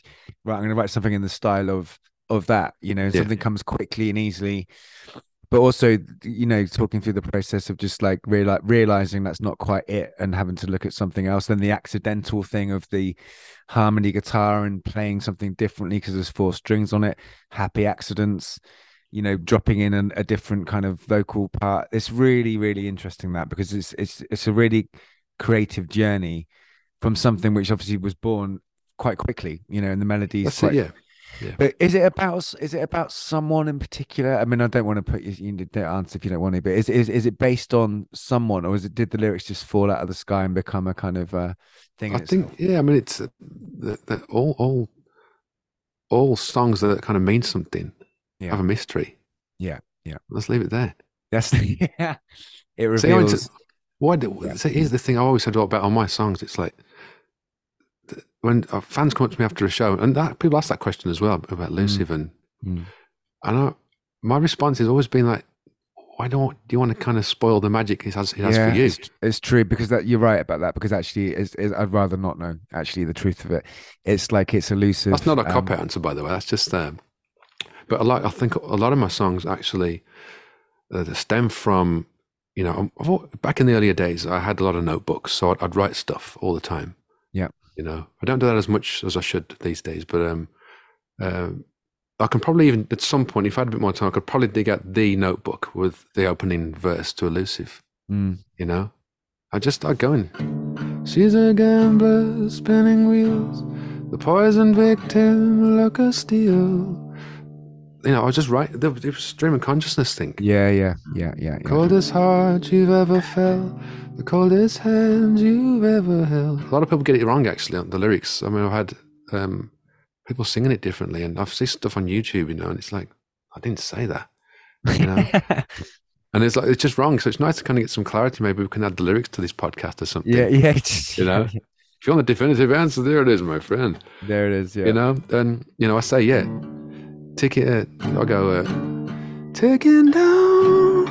right, I'm going to write something in the style of of that, you know, and yeah. something comes quickly and easily, but also, you know, talking through the process of just like reali- realizing that's not quite it and having to look at something else. Then the accidental thing of the harmony guitar and playing something differently because there's four strings on it, happy accidents, you know, dropping in an, a different kind of vocal part. It's really, really interesting that, because it's it's it's a really creative journey from something which obviously was born quite quickly, you know, and the melodies. That's quite, it, yeah. yeah. But is it about is it about someone in particular? I mean, I don't want to put you, you don't answer if you don't want to, but is is is it based on someone, or is it did the lyrics just fall out of the sky and become a kind of uh, thing? I think itself? yeah. I mean, it's uh, the, the, all all all songs that kind of mean something. Yeah. Have a mystery. Yeah, yeah. Let's leave it there. That's the, yeah. It reveals. See, to, why do, yeah. see, here's the thing I always said about on my songs. It's like when fans come up to me after a show, and that, people ask that question as well about Elusive, mm. and mm. and I, my response has always been like, why don't do you want to kind of spoil the magic it has, it has yeah, for you? It's, it's true, because that you're right about that, because actually it's, it's, I'd rather not know actually the truth of it. It's like it's elusive. That's not a cop out um, answer, by the way. That's just. Um, But I like I think a lot of my songs actually uh, stem from, you know, I've, back in the earlier days, I had a lot of notebooks, so I'd, I'd write stuff all the time. Yeah, you know, I don't do that as much as I should these days, but um, uh, I can probably even at some point, if I had a bit more time, I could probably dig out the notebook with the opening verse to Elusive. Mm. You know, I just start going. She's a gambler, spinning wheels, the poisoned victim, a lock of steel. You know, I was just right. There was a stream of consciousness thing. Yeah, yeah, yeah, yeah. yeah. Coldest heart you've ever felt, the coldest hand you've ever held. A lot of people get it wrong, actually, on the lyrics. I mean, I've had um, people singing it differently, and I've seen stuff on YouTube, you know, and it's like, I didn't say that, you know. And it's like, it's just wrong. So it's nice to kind of get some clarity. Maybe we can add the lyrics to this podcast or something. Yeah, yeah. You know, if you want the definitive answer, there it is, my friend. There it is. Yeah. You know, and you know, I say, yeah. Ticket, uh, I'll go, uh, taking down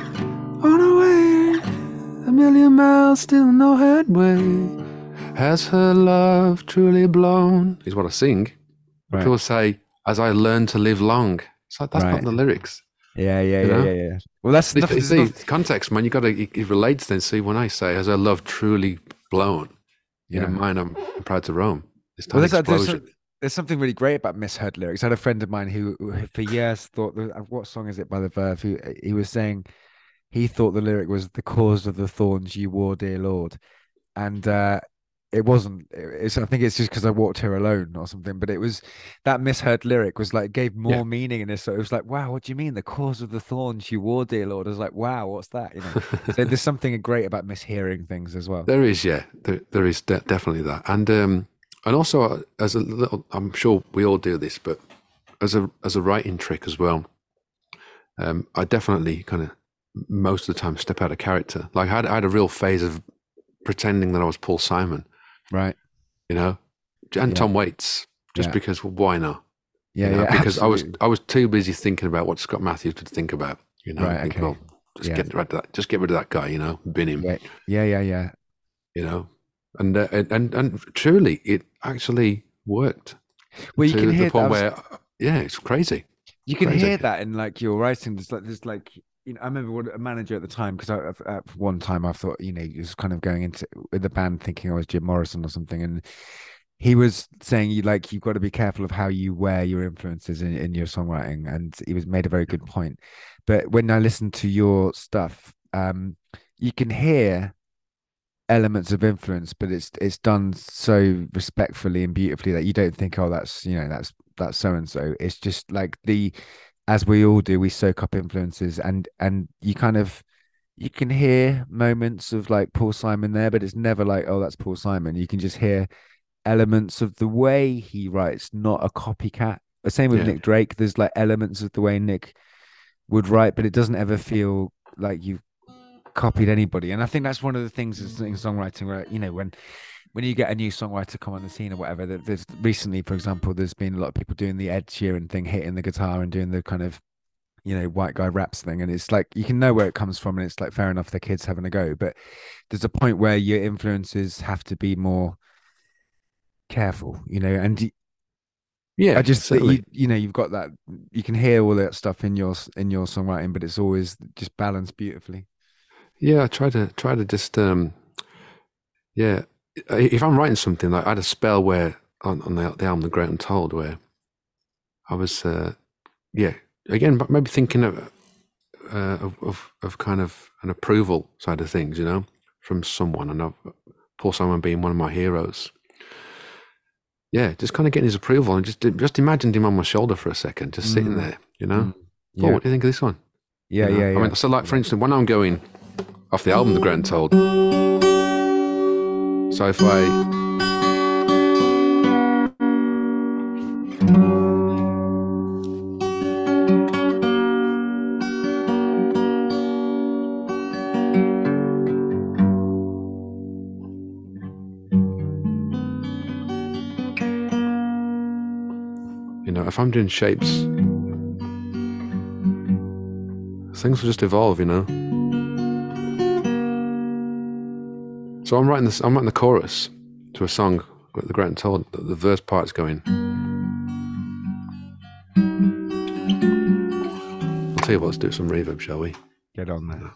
on her way, a million miles, still no headway. Has her love truly blown? Is what I sing. Right. People say, as I learn to live long. It's like, that's right. Not the lyrics. Yeah, yeah, you know? yeah, yeah, yeah. Well, that's the see, context, man. You got to, it, it relates then. See, when I say, has her love truly blown? You yeah. know, mine, I'm proud to roam. It's time well, to explosion. There's something really great about misheard lyrics. I had a friend of mine who, who for years thought, what song is it by the Verve? Who, he was saying he thought the lyric was the cause of the thorns you wore, dear Lord. And uh, it wasn't. It's, I think it's just because I walked here alone or something. But it was that misheard lyric was like, gave more yeah. meaning in this. So it was like, wow, what do you mean? The cause of the thorns you wore, dear Lord. I was like, wow, what's that? You know. So there's something great about mishearing things as well. There is, yeah. There, there is de- definitely that. And, um, And also, as a little, I'm sure we all do this, but as a as a writing trick as well, um, I definitely kind of most of the time step out of character. Like I had, I had a real phase of pretending that I was Paul Simon, right? You know, and yeah. Tom Waits, just yeah. because well, why not? Yeah, you know, yeah because absolutely. I was I was too busy thinking about what Scott Matthews would think about, you know. Right, think, okay. Well, just yeah. get rid of that. Just get rid of that guy, you know, bin him. Yeah, yeah, yeah. yeah. You know. And, uh, and and truly, it actually worked. Well, you can hear the point that was, where, yeah, it's crazy. You can Crazy. Hear that in like your writing. There's like, there's like, you know, I remember what a manager at the time, because I, at one time I thought, you know, he was kind of going into the band thinking I was Jim Morrison or something, and he was saying, you like, you've got to be careful of how you wear your influences in, in your songwriting, and he was made a very good point. But when I listen to your stuff, um, you can hear elements of influence, but it's it's done so respectfully and beautifully that you don't think, oh, that's, you know, that's that's so and so. It's just like the, as we all do, we soak up influences, and and you kind of, you can hear moments of like Paul Simon there, but it's never like, oh, that's Paul Simon. You can just hear elements of the way he writes, not a copycat. The same with yeah. Nick Drake. There's like elements of the way Nick would write, but it doesn't ever feel like you've copied anybody. And I think that's one of the things in songwriting where, you know, when when you get a new songwriter come on the scene or whatever, that there's recently, for example, there's been a lot of people doing the Ed Sheeran thing, hitting the guitar and doing the kind of, you know, white guy raps thing, and it's like you can know where it comes from, and it's like fair enough, the kids having a go, but there's a point where your influences have to be more careful, you know. And yeah, I just certainly. you you know, you've got that, you can hear all that stuff in your in your songwriting, but it's always just balanced beautifully. Yeah, I try to try to just um yeah, if I'm writing something, like I had a spell where on, on the, the album The Great Untold, where I was uh yeah again, but maybe thinking of, uh, of of of kind of an approval side of things, you know, from someone, and I've, Paul Simon being one of my heroes. Yeah, just kind of getting his approval, and just just imagined him on my shoulder for a second, just mm. sitting there, you know. Mm. Yeah. Oh, what do you think of this one? Yeah, you know? yeah, yeah. I mean, so like for instance, when I'm going off the album The Great Untold, so if I. If I'm doing shapes, things will just evolve, you know. So I'm writing this. I'm writing the chorus to a song, The Great Untold. The, the verse part's going. I'll tell you what. Let's do some reverb, shall we? Get on there.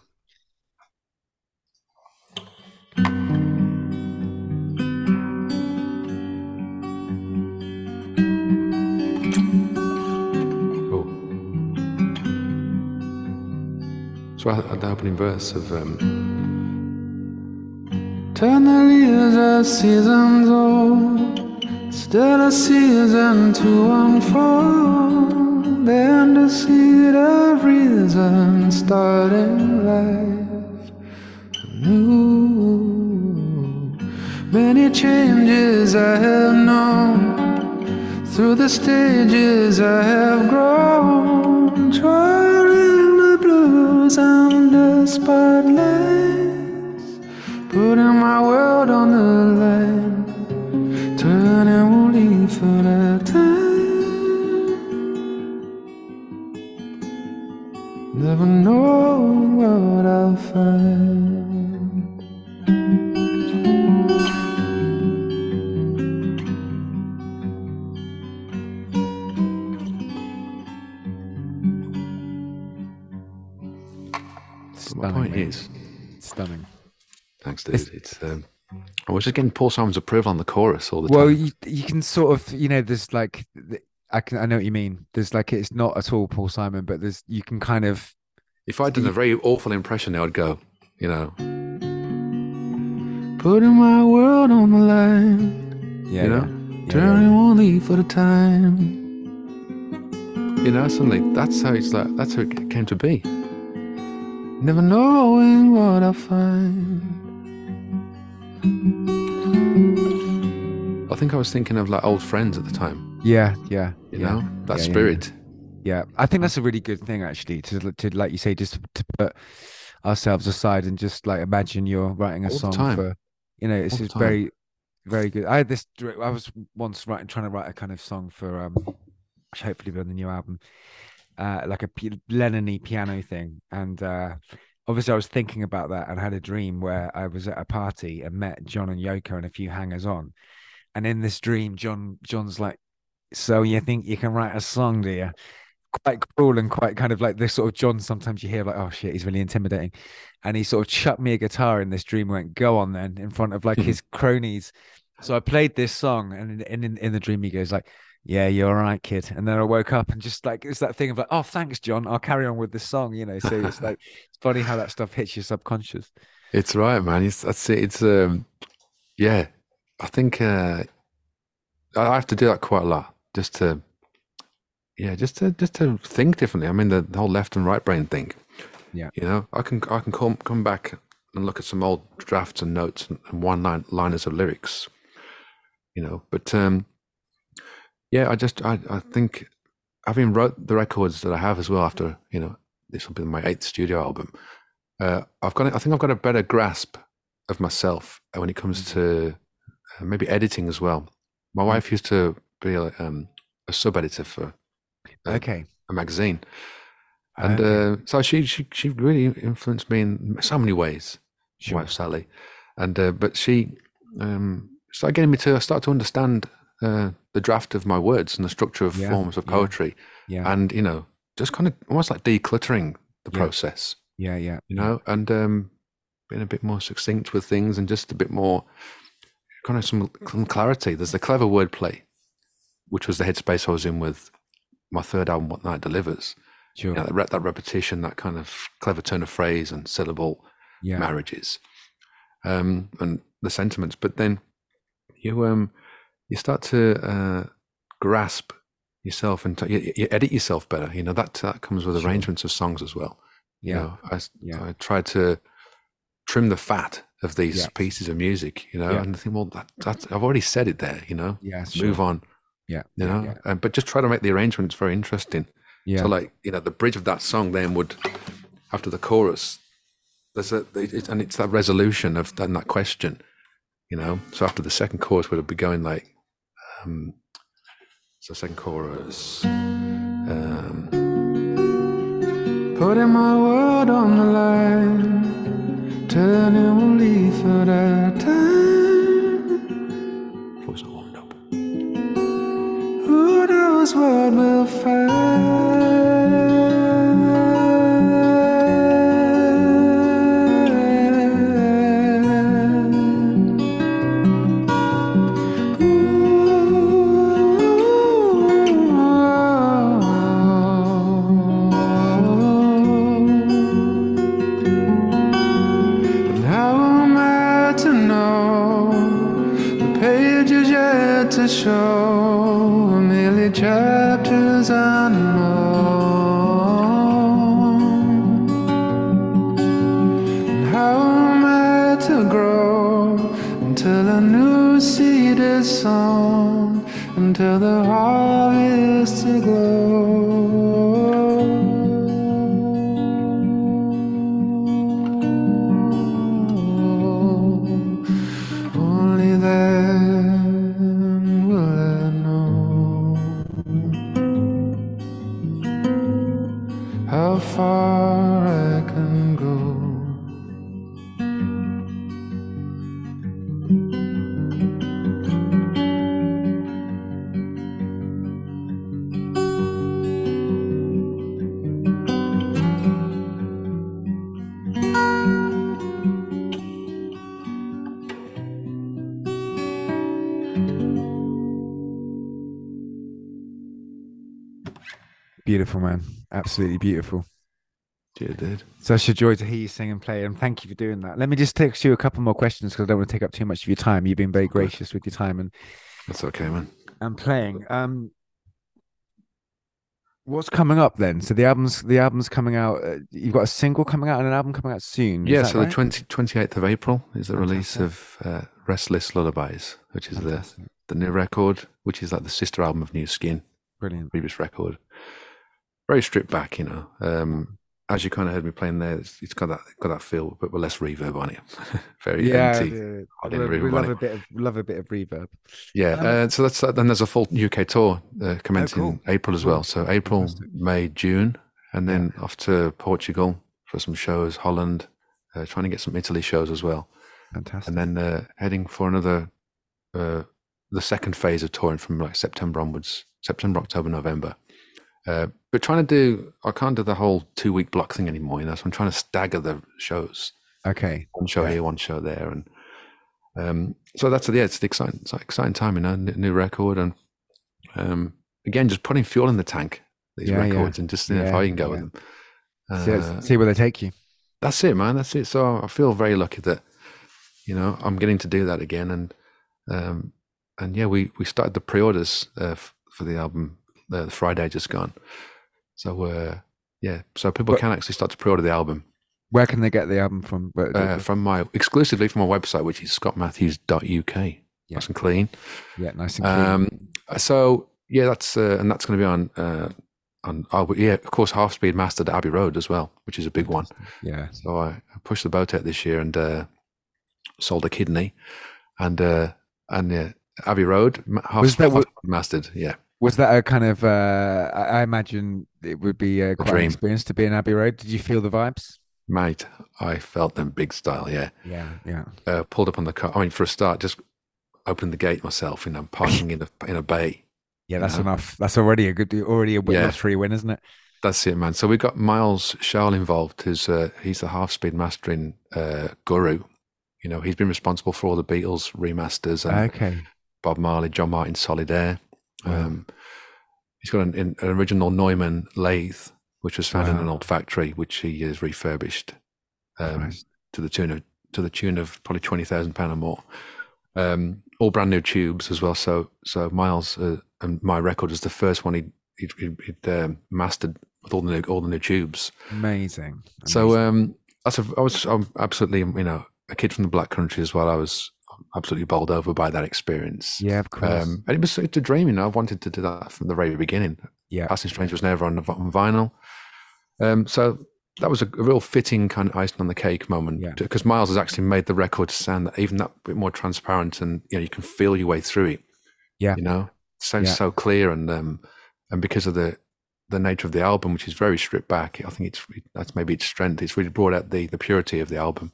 So I had the opening verse of um, turn the leaves as seasons old, still a season to unfold, then the seed of reason, starting life anew. Many changes I have known, through the stages I have grown, trying the blues under spotlights, putting my world on the line, turning one leaf at a time, never know what I'll find. My point is stunning. Thanks, dude. It's, it's um, I was just getting Paul Simon's approval on the chorus all the well, time. Well, you, you can sort of, you know, there's like, I can, I know what you mean. There's like, it's not at all Paul Simon, but there's, you can kind of. If I'd done you, a very awful impression, I'd go, you know, putting my world on the line. Yeah, you know, yeah, turning yeah. only for the time. You know, suddenly that's how it's like. That's how it came to be. Never knowing what I find. I think I was thinking of like Old Friends at the time. Yeah, yeah. You yeah, know, that yeah, spirit. Yeah. yeah, I think that's a really good thing actually, to, to like you say, just to put ourselves aside and just like imagine you're writing a All song for, you know, it's just very, very good. I had this, I was once writing, trying to write a kind of song for, um, which hopefully be on the new album. Uh, like a p- Lennon-y piano thing, and uh, obviously I was thinking about that, and I had a dream where I was at a party and met John and Yoko and a few hangers-on, and in this dream John John's like, so you think you can write a song, do you? quite cruel and quite kind of like this sort of John sometimes you hear like, oh shit, he's really intimidating. And he sort of chucked me a guitar in this dream, went, go on then, in front of like his cronies. So I played this song, and in, in in the dream he goes like, yeah, you're all right, kid. And then I woke up and just like, it's that thing of like, oh, thanks, John, I'll carry on with this song, you know. So it's like, it's funny how that stuff hits your subconscious. It's right, man. It's, that's it. It's, um, yeah, I think uh, I have to do that quite a lot just to, yeah, just to, just to think differently. I mean, the, the whole left and right brain thing. Yeah. You know, I can, I can come, come back and look at some old drafts and notes and, and one line, liners of lyrics, you know, but, um, yeah, I just, I, I think having wrote the records that I have as well after, you know, this will be my eighth studio album. Uh, I've got, I think I've got a better grasp of myself when it comes to uh, maybe editing as well. My wife used to be a, um, a sub editor for uh, okay. a magazine. And okay. uh, so she, she, she really influenced me in so many ways, sure. my wife Sally. And, uh, but she um, started getting me to start to understand Uh, the draft of my words and the structure of yeah, forms of poetry yeah, yeah. and, you know, just kind of almost like decluttering the yeah. process. Yeah, yeah. You know, and um, being a bit more succinct with things and just a bit more kind of some, some clarity. There's the clever wordplay, which was the headspace I was in with my third album, What Night Delivers. Sure. You know, that, that repetition, that kind of clever turn of phrase and syllable yeah. marriages um, and the sentiments. But then you... um. You start to uh, grasp yourself and t- you, you edit yourself better. You know, that that comes with sure. arrangements of songs as well. Yeah. You know, I, yeah. I try to trim the fat of these yeah. pieces of music, you know, yeah. and I think, well, that, that's, I've already said it there, you know, yeah, sure. move on. Yeah. You know, yeah. Um, but just try to make the arrangements very interesting. Yeah. So like, you know, the bridge of that song then would, after the chorus, there's a, it, and it's that resolution of and that question, you know. So after the second chorus, we'd be going like, Um, so second chorus. Um, Putting my world on the line, turning a leaf at a time. Voice not warmed up. Who knows what we'll find? Show merely chapters unknown. And how am I to grow until a new seed is sown, until the harvest is aglow? Only there how far I can go. Beautiful, man. Absolutely beautiful. Yeah, dude. Such a joy to hear you sing and play, and thank you for doing that. Let me just text you a couple more questions because I don't want to take up too much of your time. You've been very gracious with your time, and that's okay, man. And playing. Um, what's coming up then? So the album's the album's coming out. Uh, you've got a single coming out and an album coming out soon. Is yeah. So right? the twenty, twenty-eighth of April is the Fantastic. release of uh, Restless Lullabies, which is the, the new record, which is like the sister album of New Skin. Brilliant. Previous record. Very stripped back, you know. Um, as you kind of heard me playing there, it's, it's got that got that feel, but with less reverb on it. Very yeah, empty. Yeah, we, we love a bit of love a bit of reverb. Yeah, um, uh, so that's then there's a full U K tour uh, commencing oh, cool. in April as well. So April, Fantastic. May, June, and then yeah. off to Portugal for some shows, Holland, uh, trying to get some Italy shows as well. Fantastic. And then uh, heading for another uh, the second phase of touring from like September onwards, September, October, November. Uh, but trying to do, I can't do the whole two week block thing anymore. You know, so I'm trying to stagger the shows. Okay. One show yeah. here, one show there, and um, so that's yeah, it's the exciting, it's an exciting time, you know, new record, and um, again, just putting fuel in the tank. These yeah, records yeah. and just you know, yeah, if I can go yeah. with them, uh, see, see where they take you. That's it, man. That's it. So I feel very lucky that you know I'm getting to do that again, and um, and yeah, we we started the pre-orders uh, for the album uh, the Friday just gone. So uh, yeah, so people but, can actually start to pre-order the album. Where can they get the album from? Where, uh, from my exclusively from my website, which is scott matthews dot U K. Yeah. Nice and clean. Yeah, nice and clean. Um, so yeah, that's uh, and that's going to be on. Uh, And oh, yeah, of course, Half Speed mastered Abbey Road as well, which is a big one. Yeah. So I pushed the boat out this year and uh, sold a kidney, and uh, and yeah, Abbey Road Half was Speed that, mastered. Yeah. Was that a kind of? Uh, I imagine it would be a quite an experience to be in Abbey Road. Did you feel the vibes, mate? I felt them big style. Yeah. Yeah. Yeah. Uh, pulled up on the car. I mean, for a start, just opened the gate myself, and I'm parking in a in a bay. Yeah, that's you know? enough. That's already a good, already a win, yeah. three win, isn't it? That's it, man. So we got Miles Scholl involved. Who's, uh, he's the Half Speed mastering uh, guru. You know, he's been responsible for all the Beatles remasters and okay. Bob Marley, John Martin, Solitaire. Wow. Um, he's got an, an original Neumann lathe, which was found wow. in an old factory, which he has refurbished um, nice. to the tune of to the tune of probably twenty thousand pound or more. Um, all brand new tubes as well. So so Miles. Uh, And my record was the first one he'd, he'd, he'd um, mastered with all the new, all the new tubes. Amazing. Amazing. So um, that's a, I was I'm absolutely, you know, a kid from the Black Country as well. I was absolutely bowled over by that experience. Yeah, of course. Um, and it was it's a dream, you know. I wanted to do that from the very beginning. Yeah. Passing Stranger was never on, on vinyl. Um, so that was a, a real fitting kind of icing on the cake moment because yeah. Miles has actually made the record sound that even that bit more transparent, and you know you can feel your way through it. Yeah. You know. Sounds yeah. so clear, and um, and because of the the nature of the album, which is very stripped back, I think it's that's maybe its strength. It's really brought out the the purity of the album.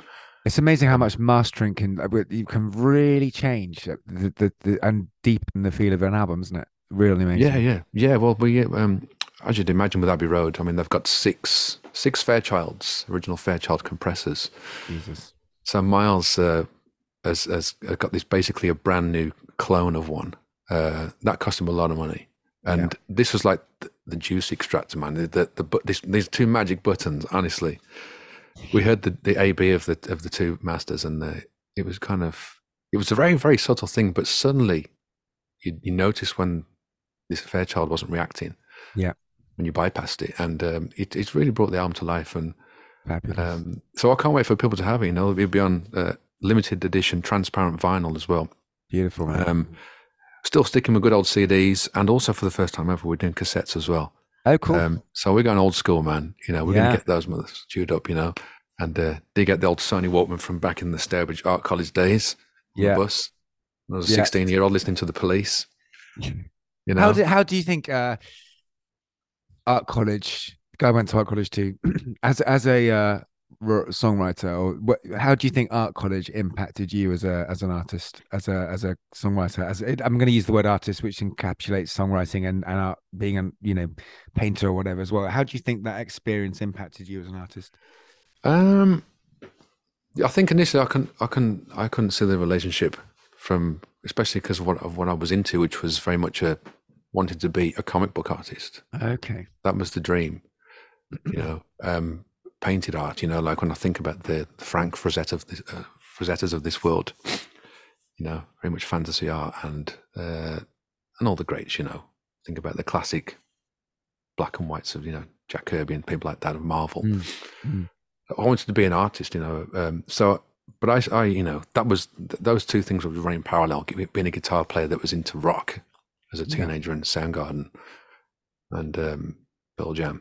It's amazing how much mastering can you can really change the, the, the and deepen the feel of an album, isn't it? Really amazing. Yeah, yeah, yeah. Well, we um, as you'd imagine with Abbey Road, I mean they've got six six Fairchilds, original Fairchild compressors. Jesus. So Miles uh, has has got this basically a brand new clone of one. Uh, that cost him a lot of money, and yeah. this was like the, the juice extractor, man. The the, the this, these two magic buttons. Honestly, we heard the, the A B of the of the two masters, and the, it was kind of it was a very very subtle thing. But suddenly, you you notice when this Fairchild wasn't reacting. Yeah, when you bypassed it, and um, it it's really brought the album to life. And um, so I can't wait for people to have it. You know, it'll be on uh, limited edition transparent vinyl as well. Beautiful, man. Um, Still sticking with good old C Ds, and also for the first time ever, we're doing cassettes as well. Oh, cool! Um, so we're going old school, man. You know, we're yeah. going to get those mothers chewed up, you know, and uh, dig out the old Sony Walkman from back in the Stourbridge Art College days. Yeah, on the bus. I was a sixteen-year-old yeah. listening to the Police. You know, how do how do you think uh, Art College? I went to Art College too. as as a uh, songwriter, or what, how do you think Art College impacted you as a as an artist, as a as a songwriter? As it, I'm going to use the word artist, which encapsulates songwriting and and art, being a you know painter or whatever as well. How do you think that experience impacted you as an artist? Um, I think initially I can I can I couldn't see the relationship from especially because of what of what I was into, which was very much a wanted to be a comic book artist. Okay, that was the dream, you know. Um. Painted art, you know, like when I think about the, the Frank Frazetta of this, uh, Frazettas of this world, you know, very much fantasy art and uh, and all the greats, you know. Think about the classic black and whites of you know Jack Kirby and people like that of Marvel. Mm. Mm. I wanted to be an artist, you know. Um, so, but I, I, you know, that was th those two things were running parallel. Being a guitar player that was into rock as a teenager yeah. and Soundgarden and um, Pearl Jam.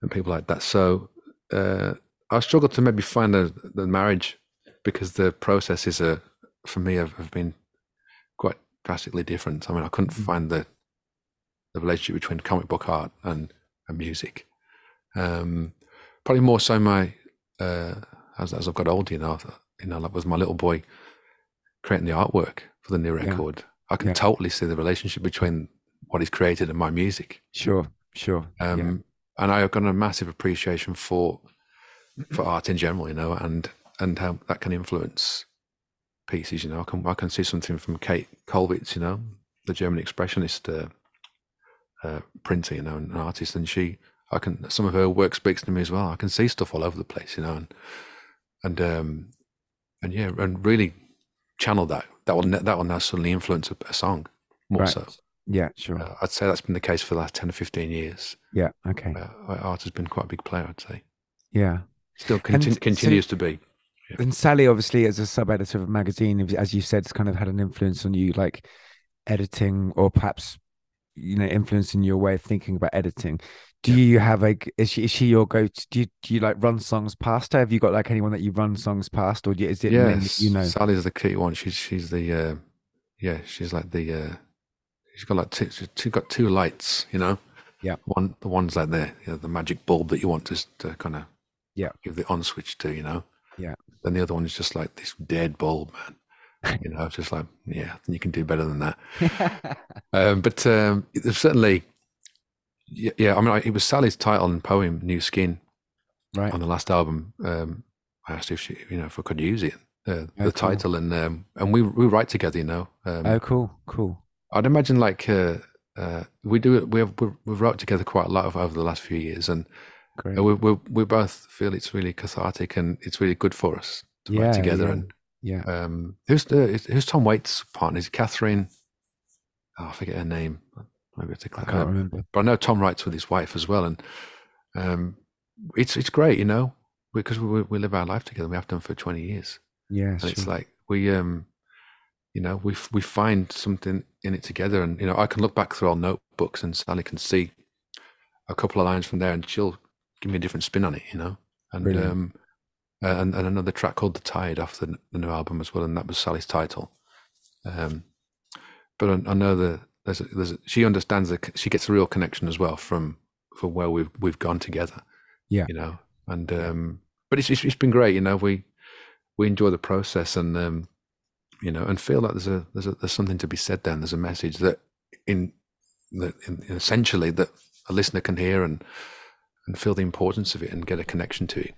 And people like that. So uh, I struggled to maybe find a, the marriage because the processes are, for me, have, have been quite drastically different. I mean, I couldn't mm-hmm. find the the relationship between comic book art and, and music. Um, probably more so my uh, as as I've got older, you know, you know, like with my little boy creating the artwork for the new record, yeah. I can yeah. totally see the relationship between what he's created and my music. Sure. Sure. Um, yeah. And I've got a massive appreciation for for art in general, you know, and and how that can influence pieces, you know. I can I can see something from Kate Kollwitz, you know, the German expressionist uh, uh, printer, you know, an artist, and she, I can, some of her work speaks to me as well. I can see stuff all over the place, you know, and and um, and yeah, and really channel that. That will that will now suddenly influence a, a song more right. so. Yeah, sure. Uh, I'd say that's been the case for the last ten or fifteen years. Yeah, okay. Uh, art has been quite a big player, I'd say. Yeah, still conti continues so, to be. Yeah. And Sally, obviously, as a sub-editor of a magazine, as you said, it's kind of had an influence on you, like editing, or perhaps, you know, influencing your way of thinking about editing. Do yeah. you have like, is she, is she your go-to? Do you, do you like run songs past her? Have you got like anyone that you run songs past, or is it? Yeah, you know, Sally's the key one. She's she's the uh, yeah, she's like the uh, she's got like two, she's got two lights, you know. Yeah, one the one's like the you know, the magic bulb that you want to, to kind of yeah give the on switch to, you know. Yeah. Then the other one is just like this dead bulb, man. You know, it's just like, yeah, you can do better than that. um, but um, certainly, yeah, yeah, I mean, I, it was Sally's title and poem, New Skin, right, on the last album. Um, I asked if she, you know, if I could use it, uh, oh, the cool. title, and um, and we we write together, you know. Um, oh, cool, cool. I'd imagine like uh, uh, we do it. We we we've wrote together quite a lot of, over the last few years, and Great. we we we both feel it's really cathartic and it's really good for us to yeah, write together yeah. and. Yeah. Um, who's uh, who's Tom Waits' partner? Is it Catherine? Oh, I forget her name. Maybe it's a I can't remember. But I know Tom writes with his wife as well, and um, it's it's great, you know, because we we live our life together. We have done for twenty years. Yeah. And sure. It's like we, um, you know, we we find something in it together, and you know, I can look back through our notebooks, and Sally can see a couple of lines from there, and she'll give me a different spin on it, you know, and. Brilliant. um Uh, and, and another track called "The Tide" off the, the new album as well, and that was Sally's title. Um, but I, I know that there's a, there's a, she understands that she gets a real connection as well from from where we've we've gone together. Yeah, you know, and um, but it's, it's it's been great. You know, we we enjoy the process, and um, you know, and feel like there's a there's a, there's something to be said there. And there's a message that in that in, essentially that a listener can hear and and feel the importance of it and get a connection to it.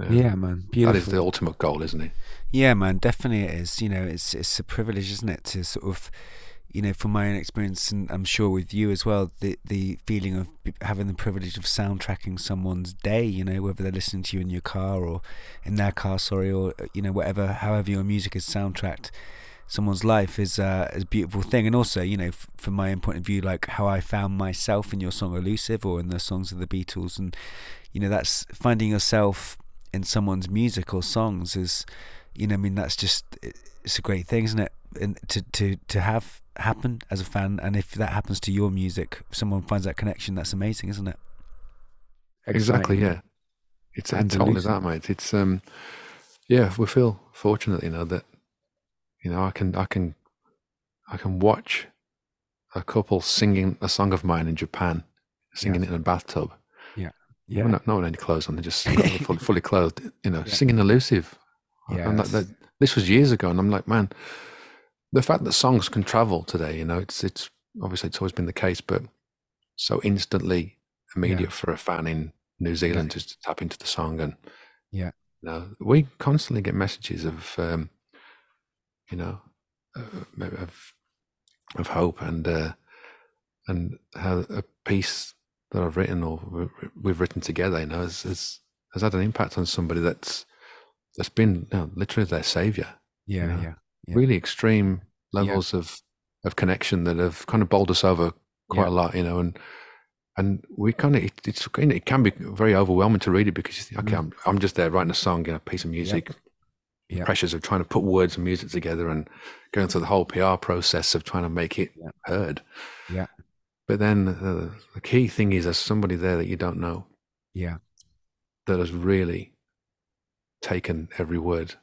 Yeah. Yeah, man. Beautiful. That is the ultimate goal, isn't it? Yeah, man, definitely it is. You know, it's it's a privilege, isn't it, to sort of, you know, from my own experience, and I'm sure with you as well, the the feeling of having the privilege of soundtracking someone's day, you know, whether they're listening to you in your car or in their car, sorry, or, you know, whatever, however your music is soundtracked, someone's life is, uh, is a beautiful thing. And also, you know, f from my own point of view, like how I found myself in your song Elusive or in the songs of the Beatles. And, you know, that's finding yourself in someone's music or songs is, you know, I mean, that's just, it's a great thing, isn't it? And to, to, to have happen as a fan. And if that happens to your music, if someone finds that connection, that's amazing, isn't it? Exactly. Exciting. Yeah. It's totally that, mate. It's, um, yeah, we feel fortunate, you know, that, you know, I can, I can, I can watch a couple singing a song of mine in Japan, singing yes. it in a bathtub. Yeah, not, not with any clothes on. They're just fully, fully clothed, you know, yeah. singing Elusive. Yeah, and that, that, this was years ago, and I'm like, man, the fact that songs can travel today, you know, it's it's obviously it's always been the case, but so instantly immediate yeah. for a fan in New Zealand yeah. to tap into the song, and yeah, you know, we constantly get messages of, um, you know, uh, of of hope and uh, and how a piece that I've written or we've written together, you know, has, has, has had an impact on somebody that's that's been, you know, literally their saviour. Yeah, you know? yeah, yeah. Really extreme levels yeah. of of connection that have kind of bowled us over quite yeah. a lot, you know, and and we kind of it, it's it can be very overwhelming to read it because you think, okay, mm. I'm I'm just there writing a song, you know, a piece of music. Yeah. Yeah. Pressures of trying to put words and music together and going through the whole P R process of trying to make it yeah. heard. Yeah. But then uh, the key thing is there's somebody there that you don't know. Yeah. That has really taken every word.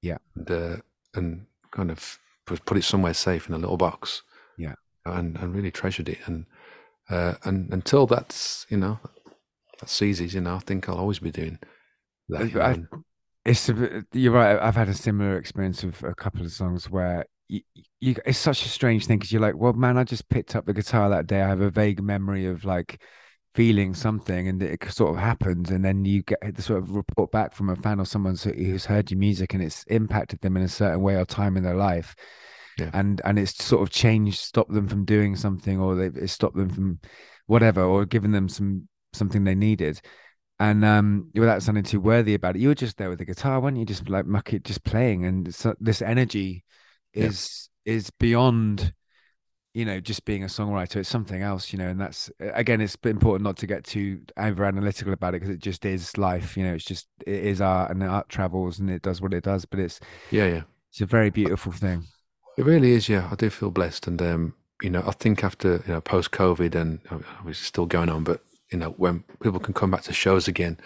Yeah. And, uh, and kind of put it somewhere safe in a little box. Yeah. And, and really treasured it. And, uh, and until that's, you know, that ceases, you know, I think I'll always be doing that. I, I, it's a, you're right. I've had a similar experience of a couple of songs where You, you, it's such a strange thing because you're like, well, man, I just picked up the guitar that day. I have a vague memory of like feeling something, and it sort of happens, and then you get the sort of report back from a fan or someone who's heard your music and it's impacted them in a certain way or time in their life. Yeah. And and it's sort of changed, stopped them from doing something, or they stopped them from whatever, or given them some something they needed. And um, without sounding too worthy about it, you were just there with the guitar, weren't you? Just like muck it, just playing, and so this energy is yeah. is beyond, you know, just being a songwriter. It's something else, you know. And that's, again, it's important not to get too over analytical about it, because it just is life, you know. It's just, it is art, and art travels, and it does what it does. But it's yeah, yeah, it's a very beautiful thing. It really is, yeah. I do feel blessed, and um, you know, I think after, you know, post COVID, and I was still going on, but you know, when people can come back to shows again,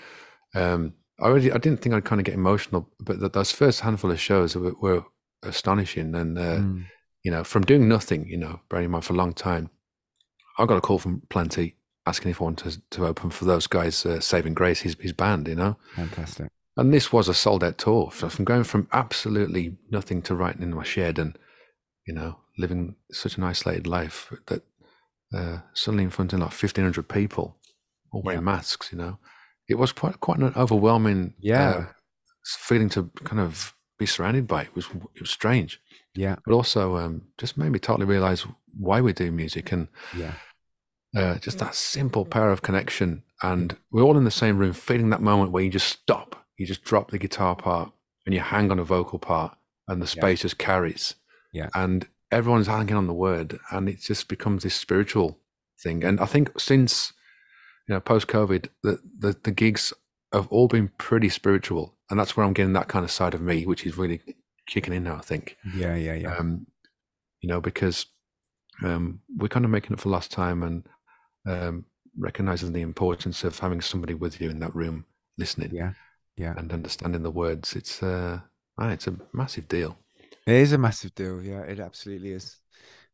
um, I already I didn't think I'd kind of get emotional, but those first handful of shows were, were astonishing, and. Uh, mm. You know, from doing nothing, you know, bearing in mind for a long time, I got a call from Planty asking if I wanted to, to open for those guys, uh, Saving Grace, his, his band, you know. Fantastic. And this was a sold out tour. So from going from absolutely nothing to writing in my shed and, you know, living such an isolated life, that uh, suddenly in front of like fifteen hundred people, all wearing yeah. masks, you know, it was quite, quite an overwhelming yeah. uh, feeling to kind of be surrounded by. It was, it was strange. Yeah, but also um, just made me totally realize why we do music, and yeah, uh, just that simple power of connection. And we're all in the same room, feeling that moment where you just stop, you just drop the guitar part, and you hang on a vocal part, and the space yeah. just carries. Yeah, and everyone's hanging on the word, and it just becomes this spiritual thing. And I think since, you know, post COVID, the, the the gigs have all been pretty spiritual, and that's where I'm getting that kind of side of me, which is really kicking in now, I think. Yeah, yeah, yeah. Um, you know, because um, we're kind of making it for last time, and um, recognizing the importance of having somebody with you in that room, listening. Yeah, yeah, and understanding the words. It's uh, it's a massive deal. It is a massive deal. Yeah, it absolutely is.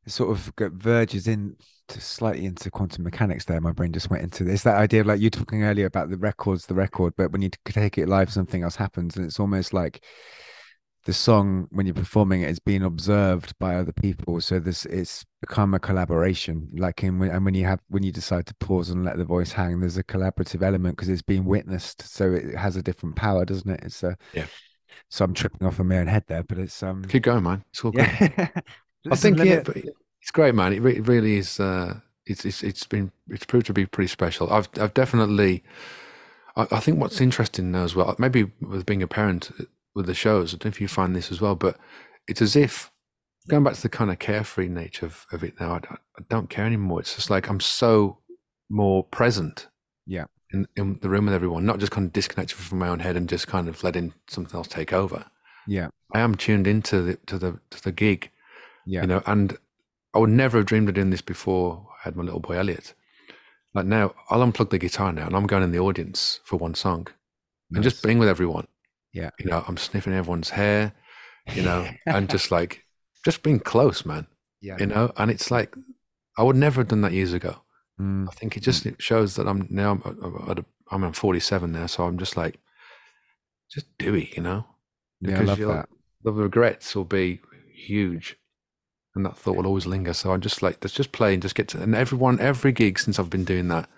It sort of verges in to slightly into quantum mechanics. There, my brain just went into this. That idea of, like, you talking earlier about the record's the record, but when you take it live, something else happens, and it's almost like the song, when you're performing it, is being observed by other people. So this, it's become a collaboration. Like in, and when you have, when you decide to pause and let the voice hang, there's a collaborative element because it's being witnessed. So it has a different power, doesn't it? It's a, yeah. So I'm tripping off on my own head there, but it's um. Keep going, man. It's all good. Yeah. I think yeah, but it's great, man. It, re it really is. Uh, it's it's it's been it's proved to be pretty special. I've I've definitely. I, I think what's interesting now as well, maybe with being a parent, with the shows, I don't know if you find this as well, but it's as if, going back to the kind of carefree nature of, of it now, I, I don't care anymore. It's just like I'm so more present yeah in, in the room with everyone, not just kind of disconnected from my own head and just kind of letting something else take over. Yeah, I am tuned into the to the to the gig. Yeah, you know, and I would never have dreamed of doing this before I had my little boy Elliot. Like now, I'll unplug the guitar now and I'm going in the audience for one song. Nice. And just being with everyone. Yeah, you know, I'm sniffing everyone's hair, you know, and just like, just being close, man. Yeah, you know, and it's like, I would never have done that years ago. Mm. I think it just it shows that I'm now, I'm, I'm forty-seven now, so I'm just like, just do it, you know. Because yeah, I love that. The regrets will be huge, and that thought will always linger. So I'm just like, let's just play and just get to, and everyone, every gig since I've been doing that,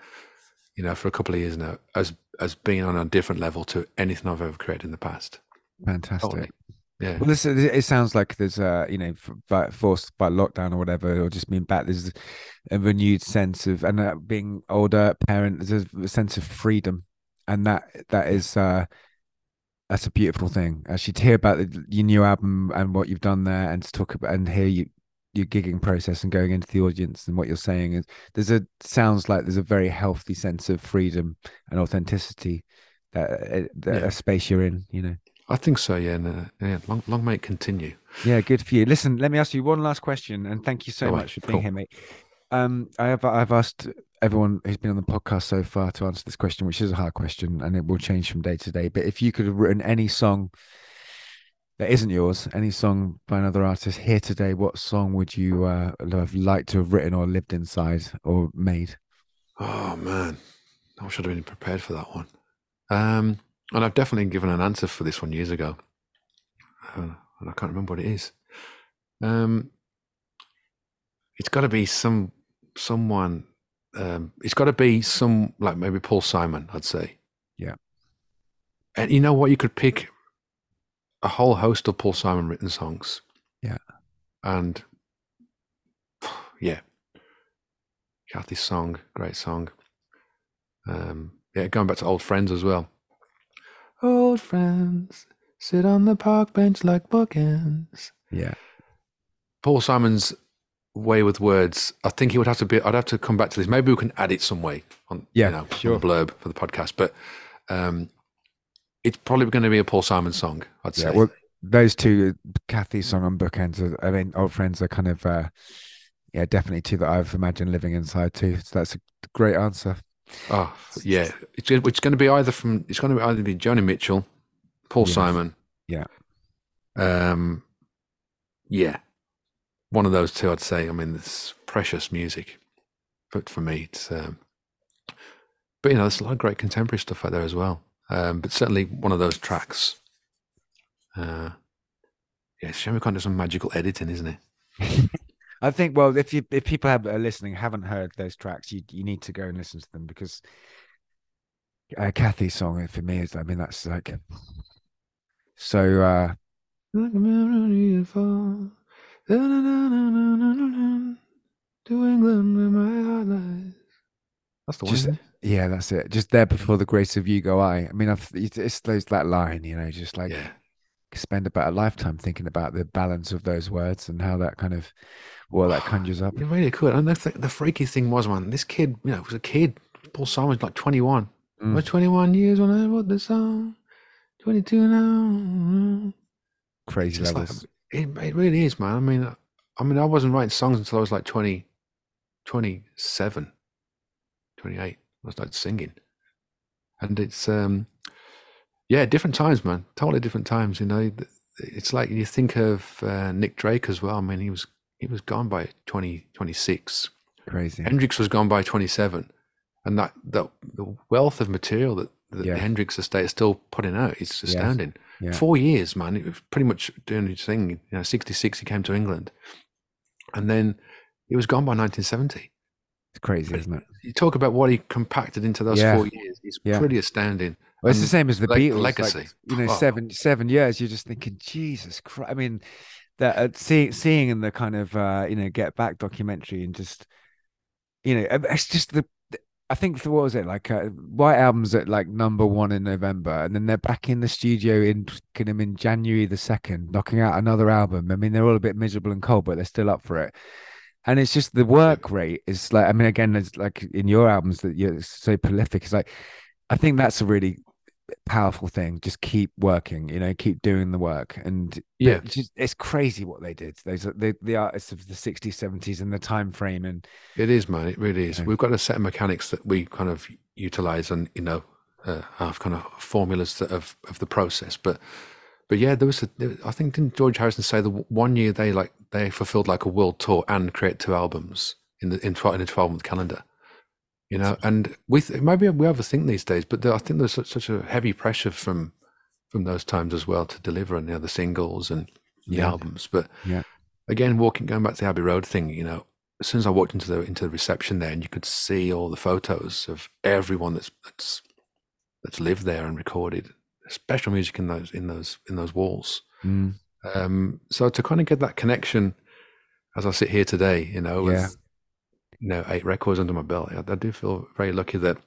you know, for a couple of years now, as as being on a different level to anything I've ever created in the past. Fantastic. Totally. Yeah. Well, this, it sounds like there's uh you know, by, forced by lockdown or whatever, or just being back, there's a renewed sense of, and uh, being older parent, there's a sense of freedom, and that that is uh that's a beautiful thing. Actually, to hear about the, your new album and what you've done there, and to talk about and hear you your gigging process and going into the audience and what you're saying, is there's a sounds like there's a very healthy sense of freedom and authenticity that, that yeah. a space you're in, you know. I think so, yeah. And uh, yeah, long, long may it continue. Yeah, good for you. Listen, let me ask you one last question, and thank you so oh, much for cool. being here, mate. Um, I have I've asked everyone who's been on the podcast so far to answer this question, which is a hard question, and it will change from day to day. But if you could have written any song that isn't yours, any song by another artist here today, what song would you uh, have liked to have written or lived inside or made? Oh man, I should have been prepared for that one. Um, and I've definitely given an answer for this one years ago, uh, and I can't remember what it is. Um, it's got to be some someone um, it's got to be some, like maybe Paul Simon, I'd say. Yeah. And you know what? You could pick a whole host of Paul Simon written songs. Yeah. And yeah, Kathy's Song, great song. Um, yeah, going back to Old Friends as well. Old friends sit on the park bench like bookends. Yeah. Paul Simon's way with words. I think he would have to be, I'd have to come back to this. Maybe we can add it some way on, yeah, you know, sure, on the blurb for the podcast, but um, it's probably going to be a Paul Simon song, I'd yeah, say. Well, those two, Kathy's Song and Bookends, are, I mean, Old Friends are kind of, uh, yeah, definitely two that I've imagined living inside too. So that's a great answer. Oh yeah, it's it's going to be either from it's going to be either be Joni Mitchell, Paul yes. Simon, yeah, um, yeah, one of those two, I'd say. I mean, it's precious music, but for me, it's um, but you know, there's a lot of great contemporary stuff out there as well. Um, but certainly one of those tracks. Uh, yeah, it's a shame we can't do some magical editing, isn't it? I think, well, if you if people have, are listening, haven't heard those tracks, you you need to go and listen to them, because uh, Kathy's Song for me is, I mean, that's like so. Uh, to England where my heart lies. That's the one. Just, yeah, that's it. Just there before the grace of you go I. I mean, I've, it's those that line, you know, just like yeah. spend about a lifetime thinking about the balance of those words and how that kind of. Well, that conjures up. It really could. And the, th- the freaky thing was, man, this kid, you know, was a kid. Paul Simon's like twenty-one. Mm. Well, twenty-one years when I wrote this song. twenty-two now. Crazy levels. Like, it, it really is, man. I mean, I mean, I wasn't writing songs until I was like twenty, twenty-seven, twenty-eight. I was like singing. And it's, um, yeah, different times, man. Totally different times, you know. It's like you think of uh, Nick Drake as well. I mean, he was, He was gone by twenty, twenty-six. Crazy. Hendrix was gone by twenty-seven. And that, that the wealth of material that, that yes. the Hendrix estate is still putting out, it's astounding. Yes. Yeah. Four years, man. It was pretty much doing his thing. You know, sixty-six, he came to England. And then he was gone by nineteen seventy. It's crazy, but isn't it? You talk about what he compacted into those yeah. four years. It's yeah. pretty astounding. Well, it's and the same as the like, Beatles. Legacy. Like, you know, oh. seven, seven years, you're just thinking, Jesus Christ. I mean... That uh, see, seeing in the kind of uh, you know Get Back documentary and just you know it's just the I think what was it like uh, White Album's at like number one in November, and then they're back in the studio in in January the second, knocking out another album. I mean, they're all a bit miserable and cold, but they're still up for it. And it's just the work rate is like I mean again it's like in your albums that you're so prolific. It's like I think that's a really powerful thing. Just keep working, you know, keep doing the work. And yeah, it's, just, it's crazy what they did. Those the, the artists of the sixties, seventies and the time frame. And it is, man, it really is. You know. We've got a set of mechanics that we kind of utilize, and you know, uh, have kind of formulas that of of the process. But but yeah, there was a, I think didn't George Harrison say the one year they like they fulfilled like a world tour and create two albums in the in twelve in a twelve month calendar. You know, and we th- maybe we overthink these days, but there, I think there's such, such a heavy pressure from from those times as well to deliver on you know, the singles and the yeah. albums. But yeah. again, walking going back to the Abbey Road thing, you know, as soon as I walked into the into the reception there, and you could see all the photos of everyone that's that's that's lived there and recorded special music in those in those in those walls. Mm. Um, so to kind of get that connection, as I sit here today, you know. Yeah. With, you know, eight records under my belt. I, I do feel very lucky that it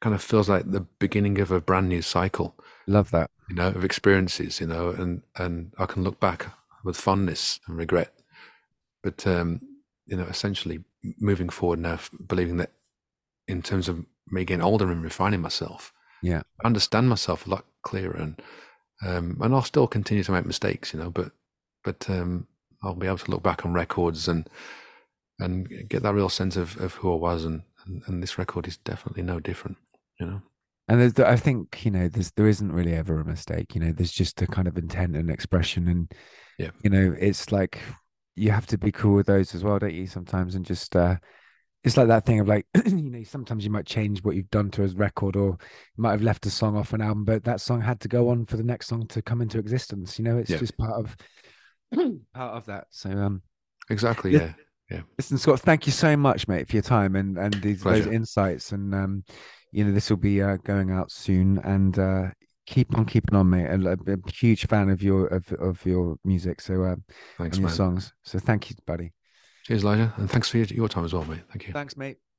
kind of feels like the beginning of a brand new cycle. Love that. You know, of experiences, you know, and, and I can look back with fondness and regret. But, um, you know, essentially moving forward now, believing that in terms of me getting older and refining myself, yeah, I understand myself a lot clearer. And um, and I'll still continue to make mistakes, you know, but, but um, I'll be able to look back on records and, and get that real sense of, of who I was, and, and, and this record is definitely no different, you know. And there's, I think, you know, there's, there isn't really ever a mistake, you know, there's just a kind of intent and expression. And, yeah. you know, it's like you have to be cool with those as well, don't you, sometimes? And just, uh, it's like that thing of like, you know, sometimes you might change what you've done to a record, or you might have left a song off an album, but that song had to go on for the next song to come into existence, you know, it's yeah. just part of, part of that. So, um, exactly, yeah. yeah. Yeah. Listen, Scott, thank you so much, mate, for your time and and these Pleasure. Those insights. And um, you know, this will be uh, going out soon. And uh, keep on keeping on, mate. I'm a, a huge fan of your of, of your music. So uh, thanks, and your man. songs. So thank you, buddy. Cheers, Elijah, and thanks for your, your time as well, mate. Thank you. Thanks, mate.